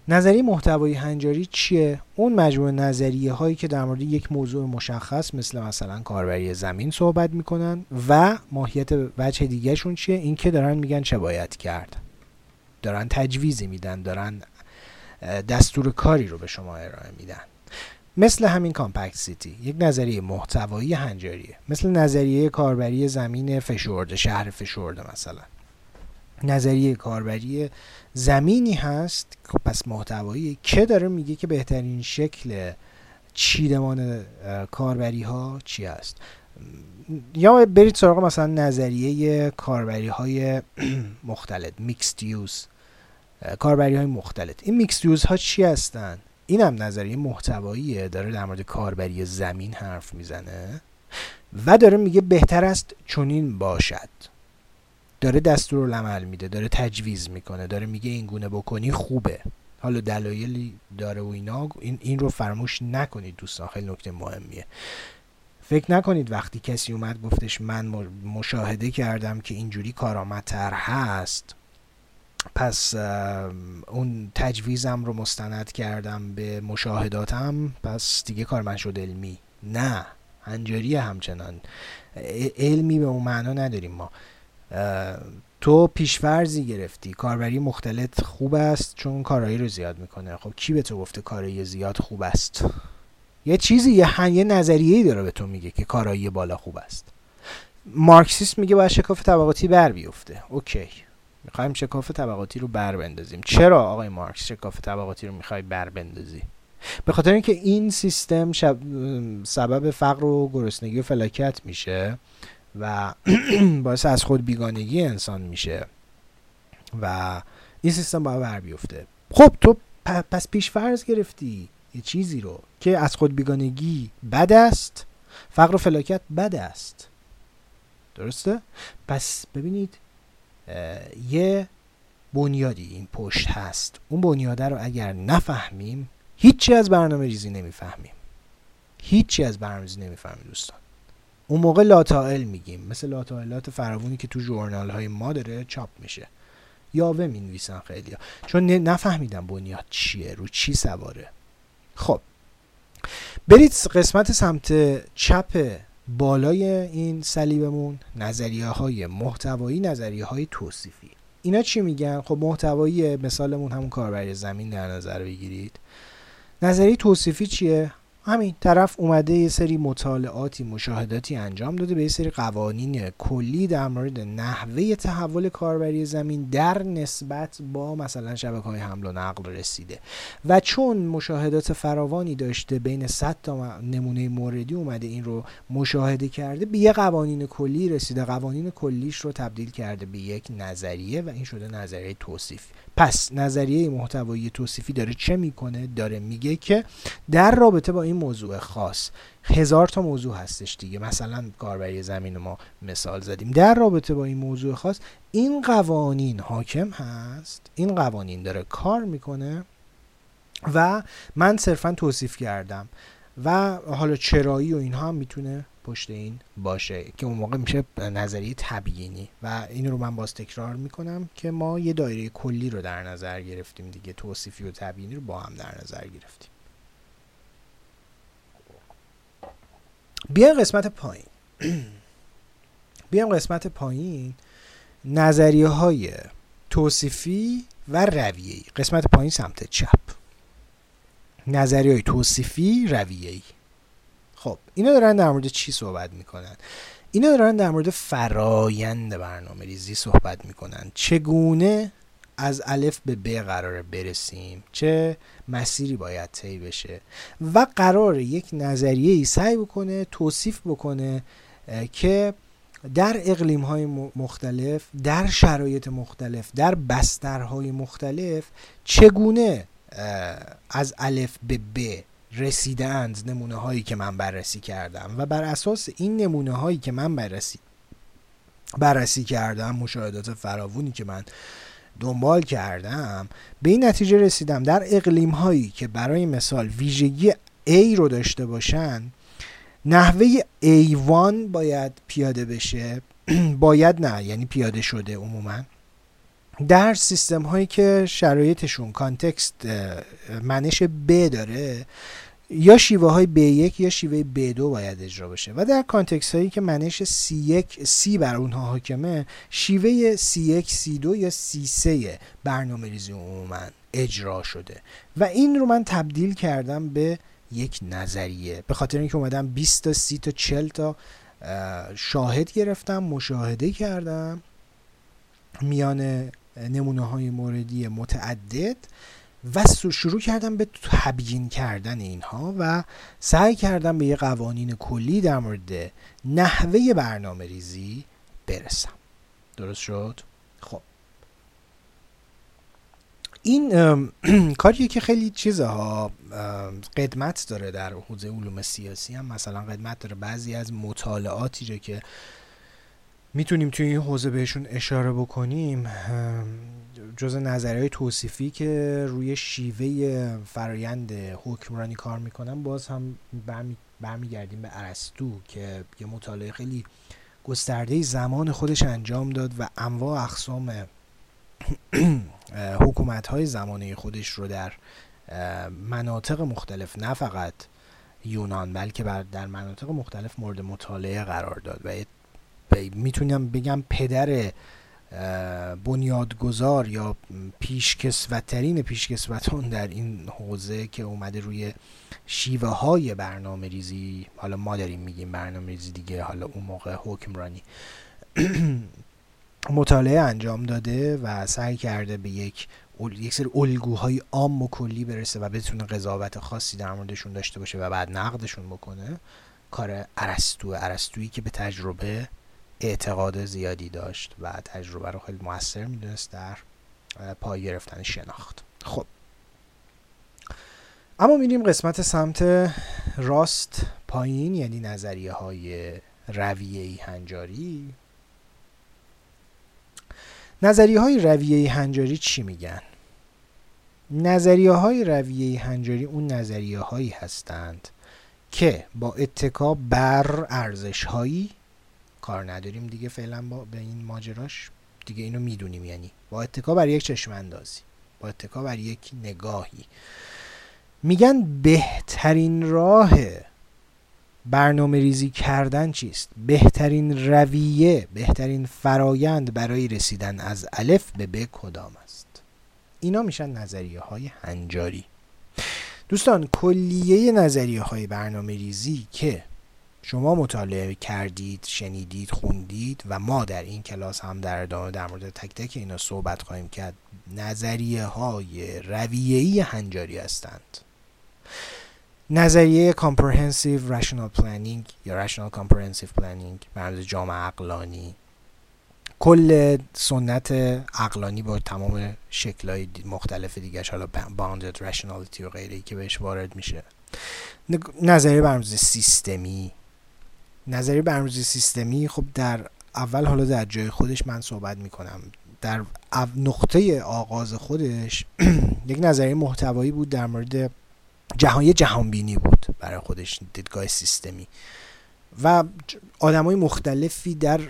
نظریه محتوایی هنجاری چیه؟ اون مجموعه نظریه هایی که در مورد یک موضوع مشخص مثل مثلا کاربری زمین صحبت میکنن و ماهیت وجه دیگه شون چیه؟ این که دارن میگن چه باید کرد، دارن تجویزی میدن، دارن دستور کاری رو به شما ارائه میدن. مثل همین کامپکت سیتی یک نظریه محتوایی هنجاریه، مثل نظریه کاربری زمین فشرده، شهر فشرده مثلا. نظریه کاربری زمینی هست پس محتوایی که داره میگه که بهترین شکل چیدمان کاربری ها چی هست. یا برید سراغ مثلا نظریه کاربری های مختلط، میکسد یوز، کاربری های مختلط. این میکسد یوز ها چی هستن؟ این هم نظریه محتواییه، داره در مورد کاربری زمین حرف میزنه و داره میگه بهتر است چنین باشد، داره دستورالعمل میده، داره تجویز میکنه، داره میگه این گونه بکنی خوبه، حالا دلایلی داره و اینا. این این رو فراموش نکنید دوستان، خیلی نکته مهمیه. فکر نکنید وقتی کسی اومد گفتش من مشاهده کردم که اینجوری کارآمدتر هست پس اون تجویزم رو مستند کردم به مشاهداتم پس دیگه کار من شد علمی. نه، هنجاریه همچنان، علمی به اون معنا نداریم ما. تو پیش‌فرضی گرفتی کاربری مختلط خوب است چون کارایی رو زیاد میکنه. خب کی به تو گفته کارایی زیاد خوب است؟ یه چیزی، یه هن... یه نظریه‌ای داره به تو میگه که کارایی بالا خوب است. مارکسیسم میگه باید شکاف طبقاتی بر بیفته. اوکی، میخوایم شکاف طبقاتی رو بر بندازیم. چرا آقای مارکس شکاف طبقاتی رو میخوای بر بندازی؟ به خاطر اینکه این سیستم شب... سبب فقر و گرسنگی و فلاکت میشه و باعث از خود بیگانگی انسان میشه و این سیستم باید بر بیفته. خب تو پس پیش فرض گرفتی یه چیزی رو که از خود بیگانگی بد است، فقر و فلاکت بد است، درسته؟ پس ببینید یه بنیادی این پشت هست، اون بنیاده رو اگر نفهمیم هیچی از برنامه ریزی نمیفهمیم، هیچی از برنامه ریزی نمیفهمیم دوستان. اون موقع لاتائل میگیم، مثل لاتائلات فراوانی که تو ژورنال های ما داره چاپ میشه، یاوه مینویسن خیلی ها، چون نفهمیدم بنیاد چیه، رو چی سواره. خب برید قسمت سمت چپ بالای این صلیبمون، نظریه های محتوایی، نظریه های توصیفی. اینا چی میگن؟ خب محتوایی مثالمون همون کاربری زمین در نظر بگیرید. نظریه توصیفی چیه؟ همین طرف اومده یه سری مطالعاتی، مشاهداتی انجام داده به یه سری قوانین کلی در مورد نحوه تحول کاربری زمین در نسبت با مثلا شبکه‌های حمل و نقل رسیده و چون مشاهدات فراوانی داشته، بین صد تا نمونه موردی اومده این رو مشاهده کرده، به یه قوانین کلی رسیده، قوانین کلیش رو تبدیل کرده به یک نظریه و این شده نظریه توصیفی. پس نظریه محتوایی توصیفی داره چه میکنه؟ داره میگه که در رابطه با این موضوع خاص، هزار تا موضوع هستش دیگه، مثلا کاربری زمین ما مثال زدیم، در رابطه با این موضوع خاص این قوانین حاکم هست، این قوانین داره کار میکنه و من صرفا توصیف کردم و حالا چرایی و اینها هم میتونه پشت این باشه که اون موقع میشه نظریه تبیینی. و این رو من باز تکرار میکنم که ما یه دایره کلی رو در نظر گرفتیم دیگه، توصیفی و تبیینی رو با هم در نظر گرفتیم. بیایم قسمت پایین بیایم قسمت پایین نظریه های توصیفی و رویه‌ای. قسمت پایین سمت چپ، نظریه های توصیفی، رویه‌ای. خب اینا دارن در مورد چی صحبت میکنن؟ اینا دارن در مورد فرایند برنامه ریزی صحبت میکنن، چگونه از الف به ب قراره برسیم، چه مسیری باید طی بشه و قراره یک نظریه‌ای سعی بکنه توصیف بکنه که در اقلیم‌های مختلف، در شرایط مختلف، در بسترهای مختلف چگونه از الف به ب رسیدند، نمونه هایی که من بررسی کردم و بر اساس این نمونه هایی که من بررسی بررسی کردم، مشاهدات فراوانی که من دنبال کردم، به این نتیجه رسیدم در اقلیم هایی که برای مثال ویژگی A رو داشته باشن، نحوه ای وان باید پیاده بشه، باید نه یعنی پیاده شده عموما، در سیستم هایی که شرایطشون کانتکست منش ب داره یا شیوه های ب یک یا شیوه ب دو باید اجرا بشه و در کانتکست هایی که منش سی یک سی بر اونها حاکمه، شیوه سی یک سی دو یا سی سه برنامه ریزی عموما اجرا شده و این رو من تبدیل کردم به یک نظریه به خاطر اینکه اومدم بیست تا سی تا چهل تا شاهد گرفتم، مشاهده کردم میان نمونه های موردی متعدد و شروع کردم به تبیین کردن اینها و سعی کردم به یه قوانین کلی در مورد نحوه برنامه ریزی برسم. درست شد؟ خب این کاریه که خیلی چیزها قدمت داره در حوزه علوم سیاسی، هم مثلا قدمت داره بعضی از مطالعاتی رو که میتونیم توی این حوزه بهشون اشاره بکنیم جزء نظریه‌های توصیفی که روی شیوه فرایند حکمرانی کار میکنن. باز هم برمی برمیگردیم به ارسطو که یه مطالعه خیلی گسترده زمان خودش انجام داد و انواع اقسام حکومت‌های زمانه خودش رو در مناطق مختلف، نه فقط یونان بلکه در مناطق مختلف مورد مطالعه قرار داد و میتونم بگم پدر بنیادگذار یا پیشکسوت‌ترین پیشکسوتان در این حوزه که اومده روی شیوه های برنامه ریزی، حالا ما داریم میگیم برنامه ریزی دیگه، حالا اون موقع حکمرانی، مطالعه انجام داده و سعی کرده به یک یک سری الگوهای عام و کلی برسه و بتونه قضاوت خاصی در موردشون داشته باشه و بعد نقدشون بکنه. کار ارسطو، ارسطویی که به تجربه اعتقاد زیادی داشت و تجربه رو خیلی مؤثر میدونست در پای گرفتن شناخت. خب اما میریم قسمت سمت راست پایین، یعنی نظریه های رویه‌ای هنجاری. نظریه های رویه هنجاری چی میگن؟ نظریه های رویه هنجاری اون نظریه هایی هستند که با اتکا بر ارزش هایی، کار نداریم دیگه فعلا با به این ماجراش دیگه، اینو میدونیم، یعنی با اتکا بر یک چشم اندازی، با اتکا بر یک نگاهی، میگن بهترین راه برنامه ریزی کردن چیست، بهترین رویه، بهترین فرایند برای رسیدن از الف به ب کدام است. اینا میشن نظریه های هنجاری. دوستان، کلیه نظریه های برنامه ریزی که شما مطالعه کردید، شنیدید، خوندید و ما در این کلاس هم در ادامه در مورد تک تک اینا صحبت خواهیم کرد، نظریه های رویه‌ای هنجاری هستند. نظریه comprehensive rational planning یا rational comprehensive planning برای جامعه عقلانی، کل سنت عقلانی با تمام شکل‌های مختلف دیگرش، حالا bounded rationality و غیره که بهش وارد میشه، نظریه برنامه‌ریزی سیستمی. نظریه برنامه‌ریزی سیستمی خب در اول، حالا در جای خودش من صحبت میکنم، در نقطه آغاز خودش یک نظریه محتوایی بود در مورد جهان، جهانبینی بود برای خودش، دیدگاه سیستمی، و آدمای مختلفی در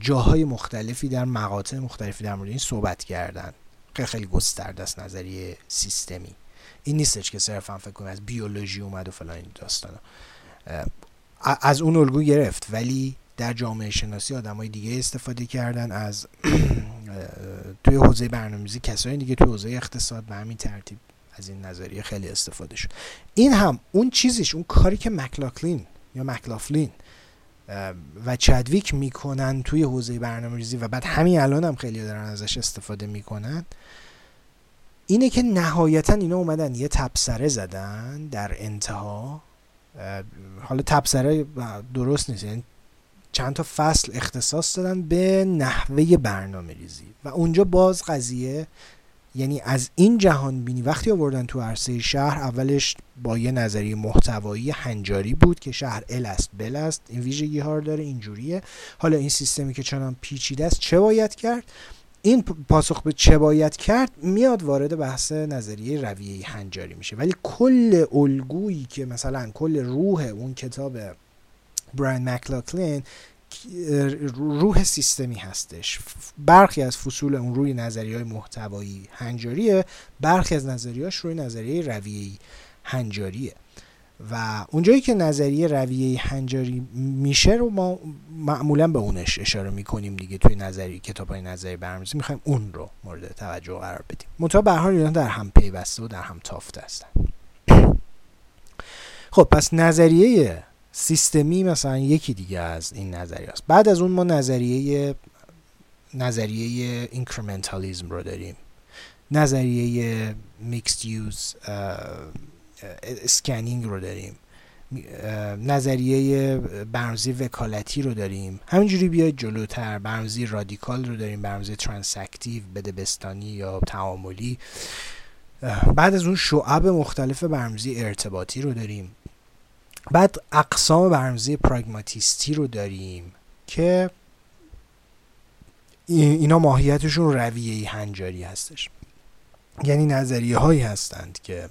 جاهای مختلفی در مقاطع مختلفی در مورد این صحبت کردن. خیلی خیلی گسترده است نظریه سیستمی. این نیستش که صرفا فکر کنیم از بیولوژی اومد و فلان داستانا، از اون الگو گرفت، ولی در جامعه شناسی آدمای دیگه استفاده کردن از توی حوزه برنامه‌ریزی کسایی دیگه، توی حوزه اقتصاد به همین ترتیب از این نظریه خیلی استفاده شد. این هم اون چیزیش، اون کاری که مکلاکلین یا مکلافلین و چادویک میکنن توی حوزه برنامه‌ریزی و بعد همین الان هم خیلی دارن ازش استفاده میکنن، اینه که نهایتا اینا اومدن یه تبصره زدن در انتها. حالا تبصره درست نیست، یعنی چند تا فصل اختصاص دادن به نحوه برنامه ریزی و اونجا باز قضیه، یعنی از این جهان بینی وقتی آوردن تو عرصه شهر، اولش با یه نظریه محتوایی هنجاری بود که شهر ال است بل است، این ویژگی ها رو داره، اینجوریه، حالا این سیستمی که چنان پیچیده است چه باید کرد، این پاسخ به چه باید کرد میاد وارد بحث نظریه رویه هنجاری میشه. ولی کل الگویی که مثلا کل روح اون کتاب براین مکلاکلین روح سیستمی هستش، برخی از فصول اون روی نظریه‌های محتوایی هنجاریه، برخی از نظریه‌هاش روی نظریه رویه‌ای هنجاریه و اونجایی که نظریه رویه‌ای هنجاری میشه رو ما معمولا به اونش اشاره میکنیم دیگه، توی نظریه کتاب‌های نظریه برنامه‌ریزی میخوایم اون رو مورد توجه قرار بدیم. منتها به هر حال اینا در هم پیوسته و در هم تافته هستن. خب پس نظریه سیستمی مثلا یکی دیگه از این نظریه است. بعد از اون ما نظریه نظریه اینکریمنتالیسم رو داریم، نظریه میکسد یوز اسکنینگ رو داریم، نظریه برنامه‌ریزی وکالتی رو داریم، همینجوری بیاید جلوتر برنامه‌ریزی رادیکال رو داریم، برنامه‌ریزی ترانزکتیو، بدبستانی یا تعاملی، بعد از اون شعب مختلف برنامه‌ریزی ارتباطی رو داریم، بعد اقسام برنامه‌ریزی پراگماتیستی رو داریم که اینا ماهیتشون رویه‌ای هنجاری هستش، یعنی نظریه هایی هستند که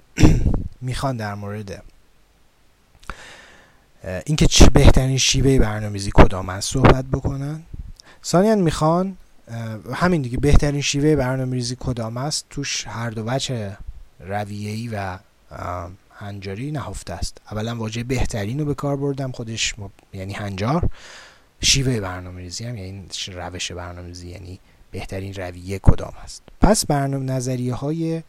میخوان در مورد اینکه چه بهترین شیوه برنامه‌ریزی کدام است صحبت بکنن. ثانیاً میخوان همین دیگه، بهترین شیوه برنامه‌ریزی کدام است، توش هر دو وجه رویه‌ای و هنجاری نهفته است. اولا واژه بهترین رو به کار بردم، خودش مب... یعنی هنجار، شیوه برنامه‌ریزی هم یعنی روش برنامه‌ریزی، یعنی بهترین رویه کدام است. پس برنامه نظریه‌های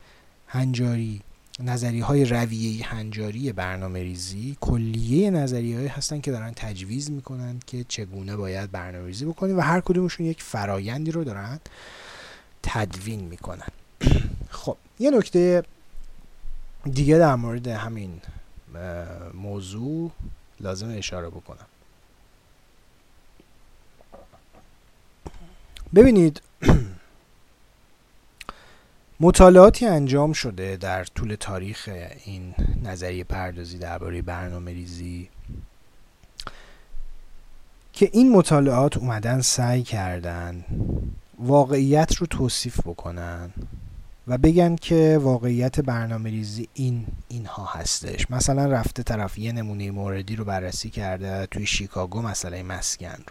هنجاری، نظریه‌های رویه‌ای هنجاری برنامه‌ریزی کلیه نظریه‌هایی هستن که دارن تجویز میکنن که چگونه باید برنامه‌ریزی بکنیم و هر کدومشون یک فرایندی رو دارن تدوین میکنن. خب یه نکته دیگه در مورد همین موضوع لازم اشاره بکنم. ببینید، مطالعاتی انجام شده در طول تاریخ این نظریه پردازی درباره برنامه‌ریزی که این مطالعات اومدن سعی کردن واقعیت رو توصیف بکنن و بگن که واقعیت برنامه ریزی این اینها هستش. مثلا رفته طرف یه نمونه موردی رو بررسی کرده توی شیکاگو، مسئله مسکن رو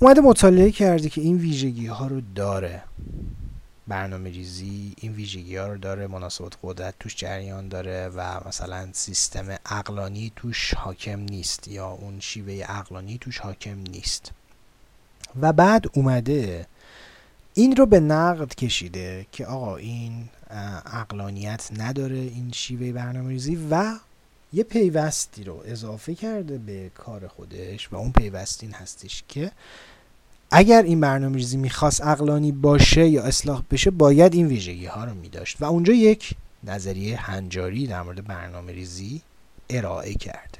اومده مطالعه کرده که این ویژگی ها رو داره، برنامه ریزی این ویژگی ها رو داره، مناسبات قدرت توش جریان داره و مثلا سیستم عقلانی توش حاکم نیست یا اون شیوه عقلانی توش حاکم نیست، و بعد اومده این رو به نقد کشیده که آقا این عقلانیت نداره این شیوه برنامه‌ریزی، و یه پیوستی رو اضافه کرده به کار خودش و اون پیوست این هستش که اگر این برنامه‌ریزی میخواست عقلانی باشه یا اصلاح بشه باید این ویژگی ها رو میداشت، و اونجا یک نظریه هنجاری در مورد برنامه‌ریزی ارائه کرده.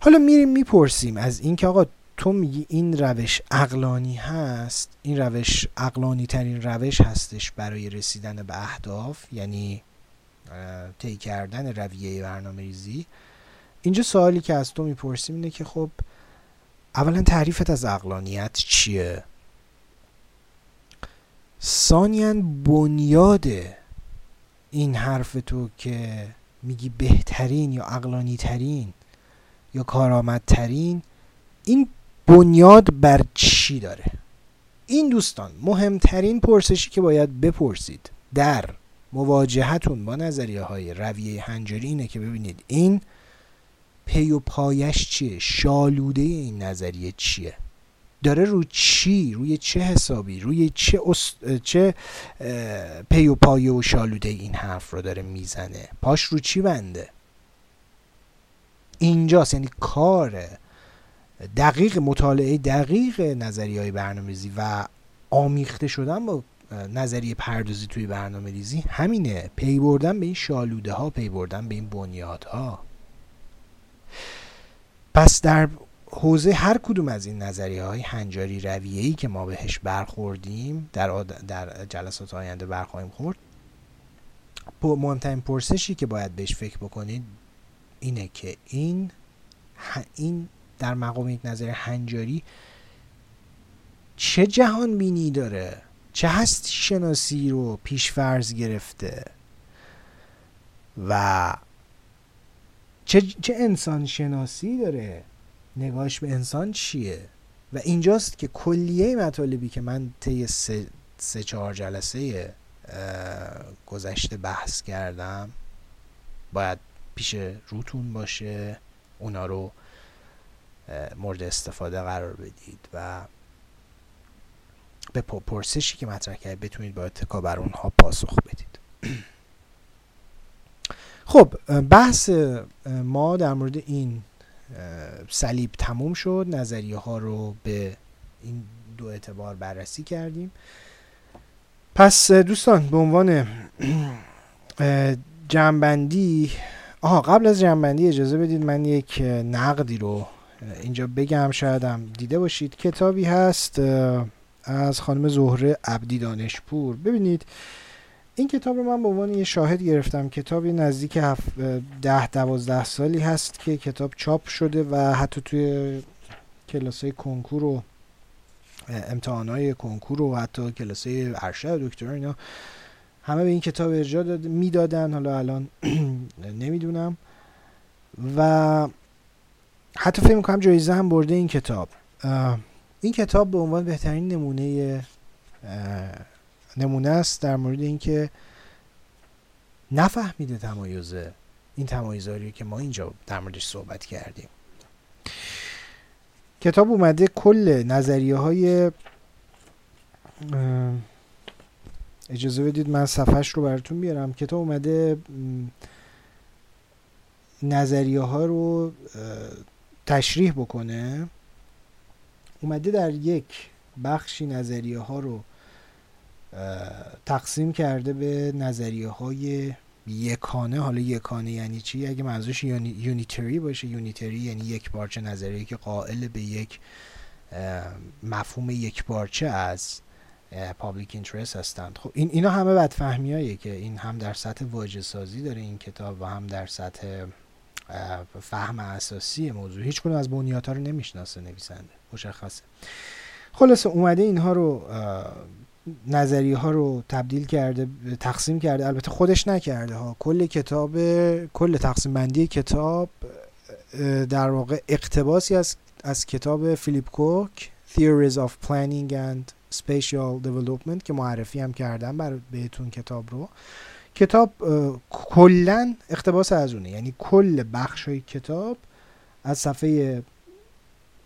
حالا میریم میپرسیم از این که آقا تو میگی این روش عقلانی هست، این روش عقلانی ترین روش هستش برای رسیدن به اهداف، یعنی طی کردن رویه برنامه‌ریزی. اینجا سوالی که از تو میپرسیم اینه که خب اولا تعریفت از عقلانیت چیه؟ ثانیاً بنیاد این حرف تو که میگی بهترین یا عقلانی ترین یا کارآمدترین، این بنیاد بر چی داره؟ این دوستان مهمترین پرسشی که باید بپرسید در مواجهتون با نظریه های رویه هنجاری اینه که ببینید این پی و پایش چیه، شالوده این نظریه چیه، داره رو چی، روی چه حسابی، روی چه, اص... چه پی و پایه و شالوده این حرف رو داره میزنه، پاش رو چی بنده. اینجاست، یعنی کاره دقیق، مطالعه دقیق نظریه‌های برنامه‌ریزی و آمیخته شدن با نظریه پردازی توی برنامه‌ریزی همینه، پی بردن به این شالوده ها، پی بردن به این بنیاد ها. پس در حوزه هر کدوم از این نظریه‌های هنجاری رویه‌ای که ما بهش برخوردیم در آد... در جلسات آینده برخواهیم خورد، مهمترین پرسشی که باید بهش فکر بکنید اینه که این این در مقام یک نظریه هنجاری چه جهان بینی داره، چه هستی شناسی رو پیش فرض گرفته و چه چه انسان شناسی داره، نگاهش به انسان چیه. و اینجاست که کلیه مطالبی که من طی سه, سه چهار جلسه گذشته بحث کردم باید پیش روتون باشه، اونا رو مورد استفاده قرار بدید و به پرسشی که مطرح کرد بتونید با اتکا بر اونها پاسخ بدید. خب بحث ما در مورد این صلیب تموم شد، نظریه ها رو به این دو اعتبار بررسی کردیم. پس دوستان به عنوان جمع‌بندی، آها قبل از جمع‌بندی اجازه بدید من یک نقدی رو اینجا بگم، شاید هم دیده باشید. کتابی هست از خانم زهره عبدی دانشپور. ببینید این کتاب رو من به عنوان یه شاهد گرفتم. کتابی نزدیک ده دوازده سالی هست که کتاب چاپ شده و حتی توی کلاسای کنکور و امتحانای کنکور و حتی کلاسای ارشد و دکترا اینا همه به این کتاب ارجاع میدادن. حالا الان نمیدونم و حتی فکر میکنم جایزه هم برده این کتاب. این کتاب به عنوان بهترین نمونه نمونه است در مورد اینکه نفهمیده تمایزه، این تمایزاریه که ما اینجا در موردش صحبت کردیم. کتاب اومده کل نظریه های، اجازه بدید من صفحهش رو براتون بیارم. کتاب اومده نظریه ها رو تشریح بکنه، اومده در یک بخشی نظریه ها رو تقسیم کرده به نظریه های یکانه. حالا یکانه یعنی چی؟ اگه منظورش یونیتری باشه، یونیتری یعنی یک پارچه، نظریه که قائل به یک مفهوم یک پارچه از پابلیک اینترست هستند. خب این اینا همه بدفهمیاییه که این هم در سطح واژه سازی داره این کتاب و هم در سطح فهم اساسی موضوع. هیچ کدوم از بنیادها رو نمیشناسه نویسنده، مشخصه. خلاصه اومده اینها رو نظریه ها رو تبدیل کرده، تقسیم کرده، البته خودش نکرده ها. کل کتاب، کل تقسیم بندی کتاب در واقع اقتباسی از از کتاب فیلیپ کوک Theories of Planning and Spatial Development که معرفی هم کردم برای بهتون کتاب رو. کتاب کلن اقتباس از اونه، یعنی کل بخشای کتاب از صفحه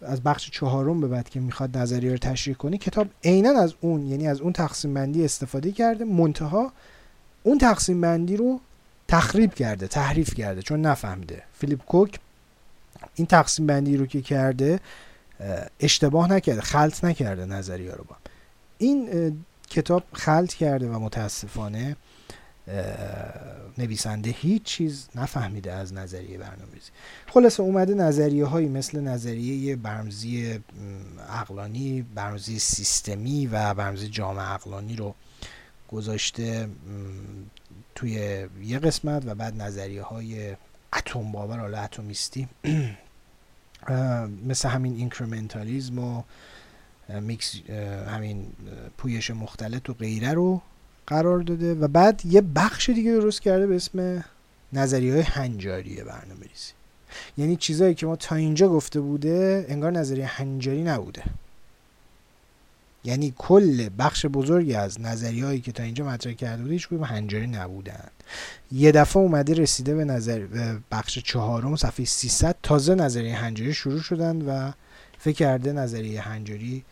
از بخش چهارم به بعد که میخواد نظریه رو تشریح کنی، کتاب عیناً از اون، یعنی از اون تقسیم بندی استفاده کرده، منتها اون تقسیم بندی رو تخریب کرده، تحریف کرده، چون نفهمیده. فیلیپ کوک این تقسیم بندی رو که کرده اشتباه نکرده، خلط نکرده نظریه رو با این کتاب خلط کرده و متاسفانه نویسنده هیچ چیز نفهمیده از نظریه برنامه‌ریزی. خلاصه اومده نظریه هایی مثل نظریه برنامه‌ریزی عقلانی، برنامه‌ریزی سیستمی و برنامه‌ریزی جامع عقلانی رو گذاشته توی یه قسمت و بعد نظریه های اتم باور، حالا اتمیستی مثل همین اینکریمنتالیزم و میکس، همین پویش مختلط و غیره رو قرار داده و بعد یه بخش دیگه درست کرده به اسم نظریه‌های هنجاری برنامه‌ریزی. یعنی چیزایی که ما تا اینجا گفته بوده انگار نظریه هنجاری نبوده، یعنی کل بخش بزرگی از نظریه‌هایی که تا اینجا مطرح کرده بوده هیچ کدوم هنجاری نبودن. یه دفعه اومده رسیده به نظر بخش چهارم صفحه سیصد، تازه نظریه هنجاری شروع شدن و فکر کرده نظریه هنجاری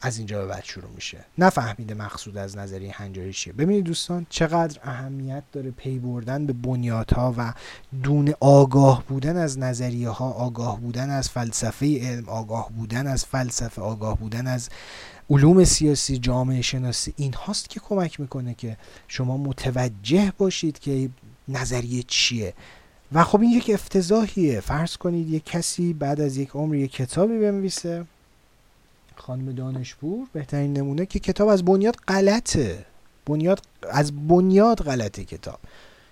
از اینجا به بعد شروع میشه، نفهمیده مقصود از نظریه هنجاری چیه. ببینید دوستان چقدر اهمیت داره پی بردن به بنیادها و دون آگاه بودن از نظریه ها، آگاه بودن از فلسفه علم، آگاه بودن از فلسفه، آگاه بودن از علوم سیاسی، جامعه شناسی. این هاست که کمک میکنه که شما متوجه باشید که نظریه چیه. و خب این یک افتضاحیه. فرض کنید یک کسی بعد از یک عمر یک کتابی بنویسه، خانم دانشپور بهترین نمونه، که کتاب از بنیاد غلطه، بنیاد از بنیاد غلطه کتاب.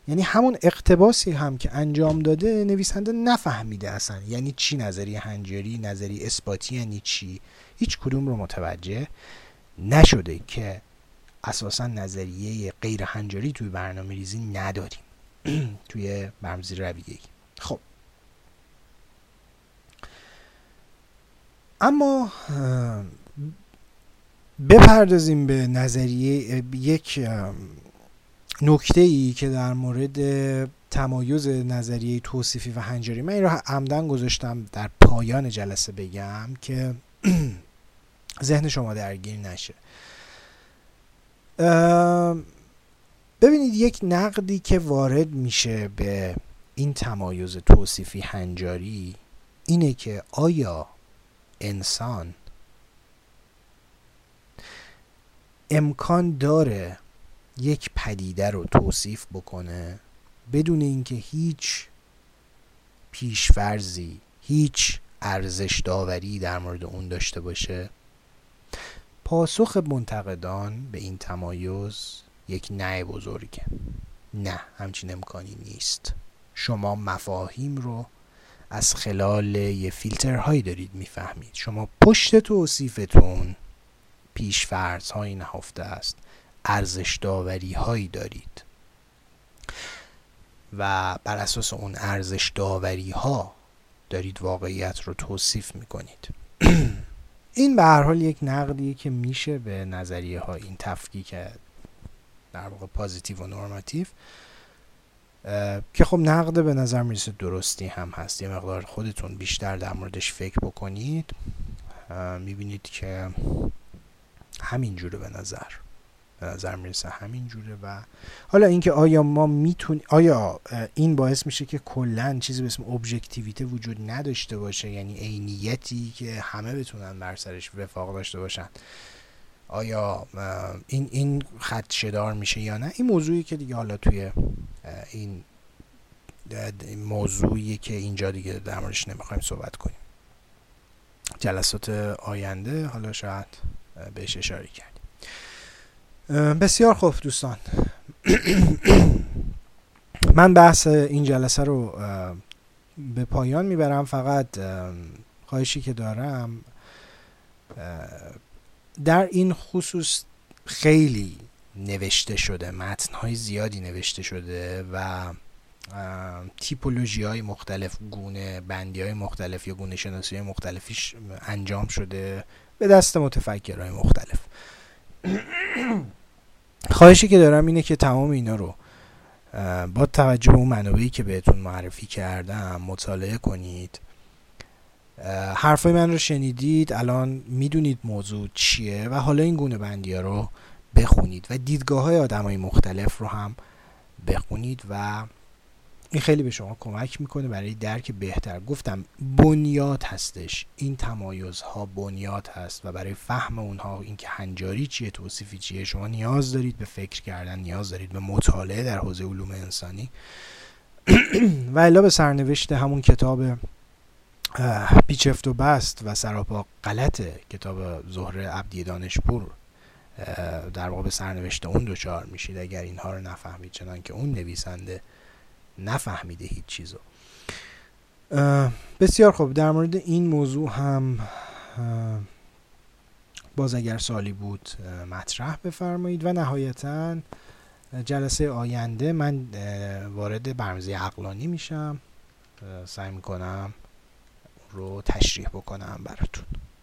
یعنی همون اقتباسی هم که انجام داده نویسنده نفهمیده اصلا یعنی چی نظریه هنجاری، نظریه اثباتی یعنی چی، هیچ کدوم رو متوجه نشده که اساسا نظریه غیر هنجاری توی برنامه‌ریزی نداریم توی برنامه‌ریزی رویه‌ای. خب اما بپردازیم به نظریه، یک نکته‌ای که در مورد تمایز نظریه توصیفی و هنجاری، من این رو عمدن گذاشتم در پایان جلسه بگم که ذهن شما درگیر نشه. ببینید یک نقدی که وارد میشه به این تمایز توصیفی هنجاری اینه که آیا انسان امکان داره یک پدیده رو توصیف بکنه بدون اینکه هیچ پیش‌فرضی، هیچ ارزش داوری در مورد اون داشته باشه؟ پاسخ منتقدان به این تمایز یک نه بزرگه. نه، همچین امکانی نیست. شما مفاهیم رو از خلال یه فیلترهایی دارید میفهمید. شما پشت توصیفتون پیش فرض های نهفته است، ارزش داوری هایی دارید و بر اساس اون ارزش داوری ها دارید واقعیت رو توصیف میکنید. این به هر حال یک نقدیه که میشه به نظریه ها، این تفکیک در واقع پوزیتیو و نورماتیو، که خب نقد به نظر میرسه درستی هم هست. یه مقدار خودتون بیشتر در موردش فکر بکنید میبینید که همینجوره، به نظر به نظر میرسه همینجوره. و حالا اینکه آیا ما میتونیم، آیا این باعث میشه که کلا چیزی به اسم ابژکتیویته وجود نداشته باشه، یعنی عینیتی که همه بتونن بر سرش وفاق داشته باشن، آیا این این خدشه‌دار میشه یا نه؟ این موضوعی که دیگه حالا توی این موضوعی که اینجا دیگه در موردش نمیخوایم صحبت کنیم، جلسات آینده حالا شاید بهش اشاره کنیم. بسیار خوب دوستان، من بحث این جلسه رو به پایان میبرم. فقط خواهشی که دارم در این خصوص خیلی نوشته شده، متن‌های زیادی نوشته شده و تیپولوژی‌های مختلف، گونه بندی‌های مختلف یا گونه شناسی‌های مختلفیش انجام شده به دست متفکرهای مختلف. خواهشی که دارم اینه که تمام اینا رو با توجه به اون منابعی که بهتون معرفی کردم مطالعه کنید. حرفای من رو شنیدید، الان میدونید موضوع چیه و حالا این گونه بندی‌ها رو بخونید و دیدگاه‌های آدمای مختلف رو هم بخونید و این خیلی به شما کمک میکنه برای درک بهتر. گفتم بنیاد هستش، این تمایزها بنیاد هست و برای فهم اونها، اینکه هنجاری چیه، توصیفی چیه، شما نیاز دارید به فکر کردن، نیاز دارید به مطالعه در حوزه علوم انسانی و الا به سرنوشت همون کتاب پیچفت و بست و سراپا غلطه، کتاب زهره عبدی دانشپور، در واقع به سرنوشت اون دچار میشید اگر اینها رو نفهمید، چنان که اون نویسنده نفهمیده هیچ چیزو. بسیار خوب، در مورد این موضوع هم باز اگر سوالی بود مطرح بفرمایید. و نهایتا جلسه آینده من وارد برنامه عقلانی میشم، سعی میکنم رو تشریح بکنم براتون.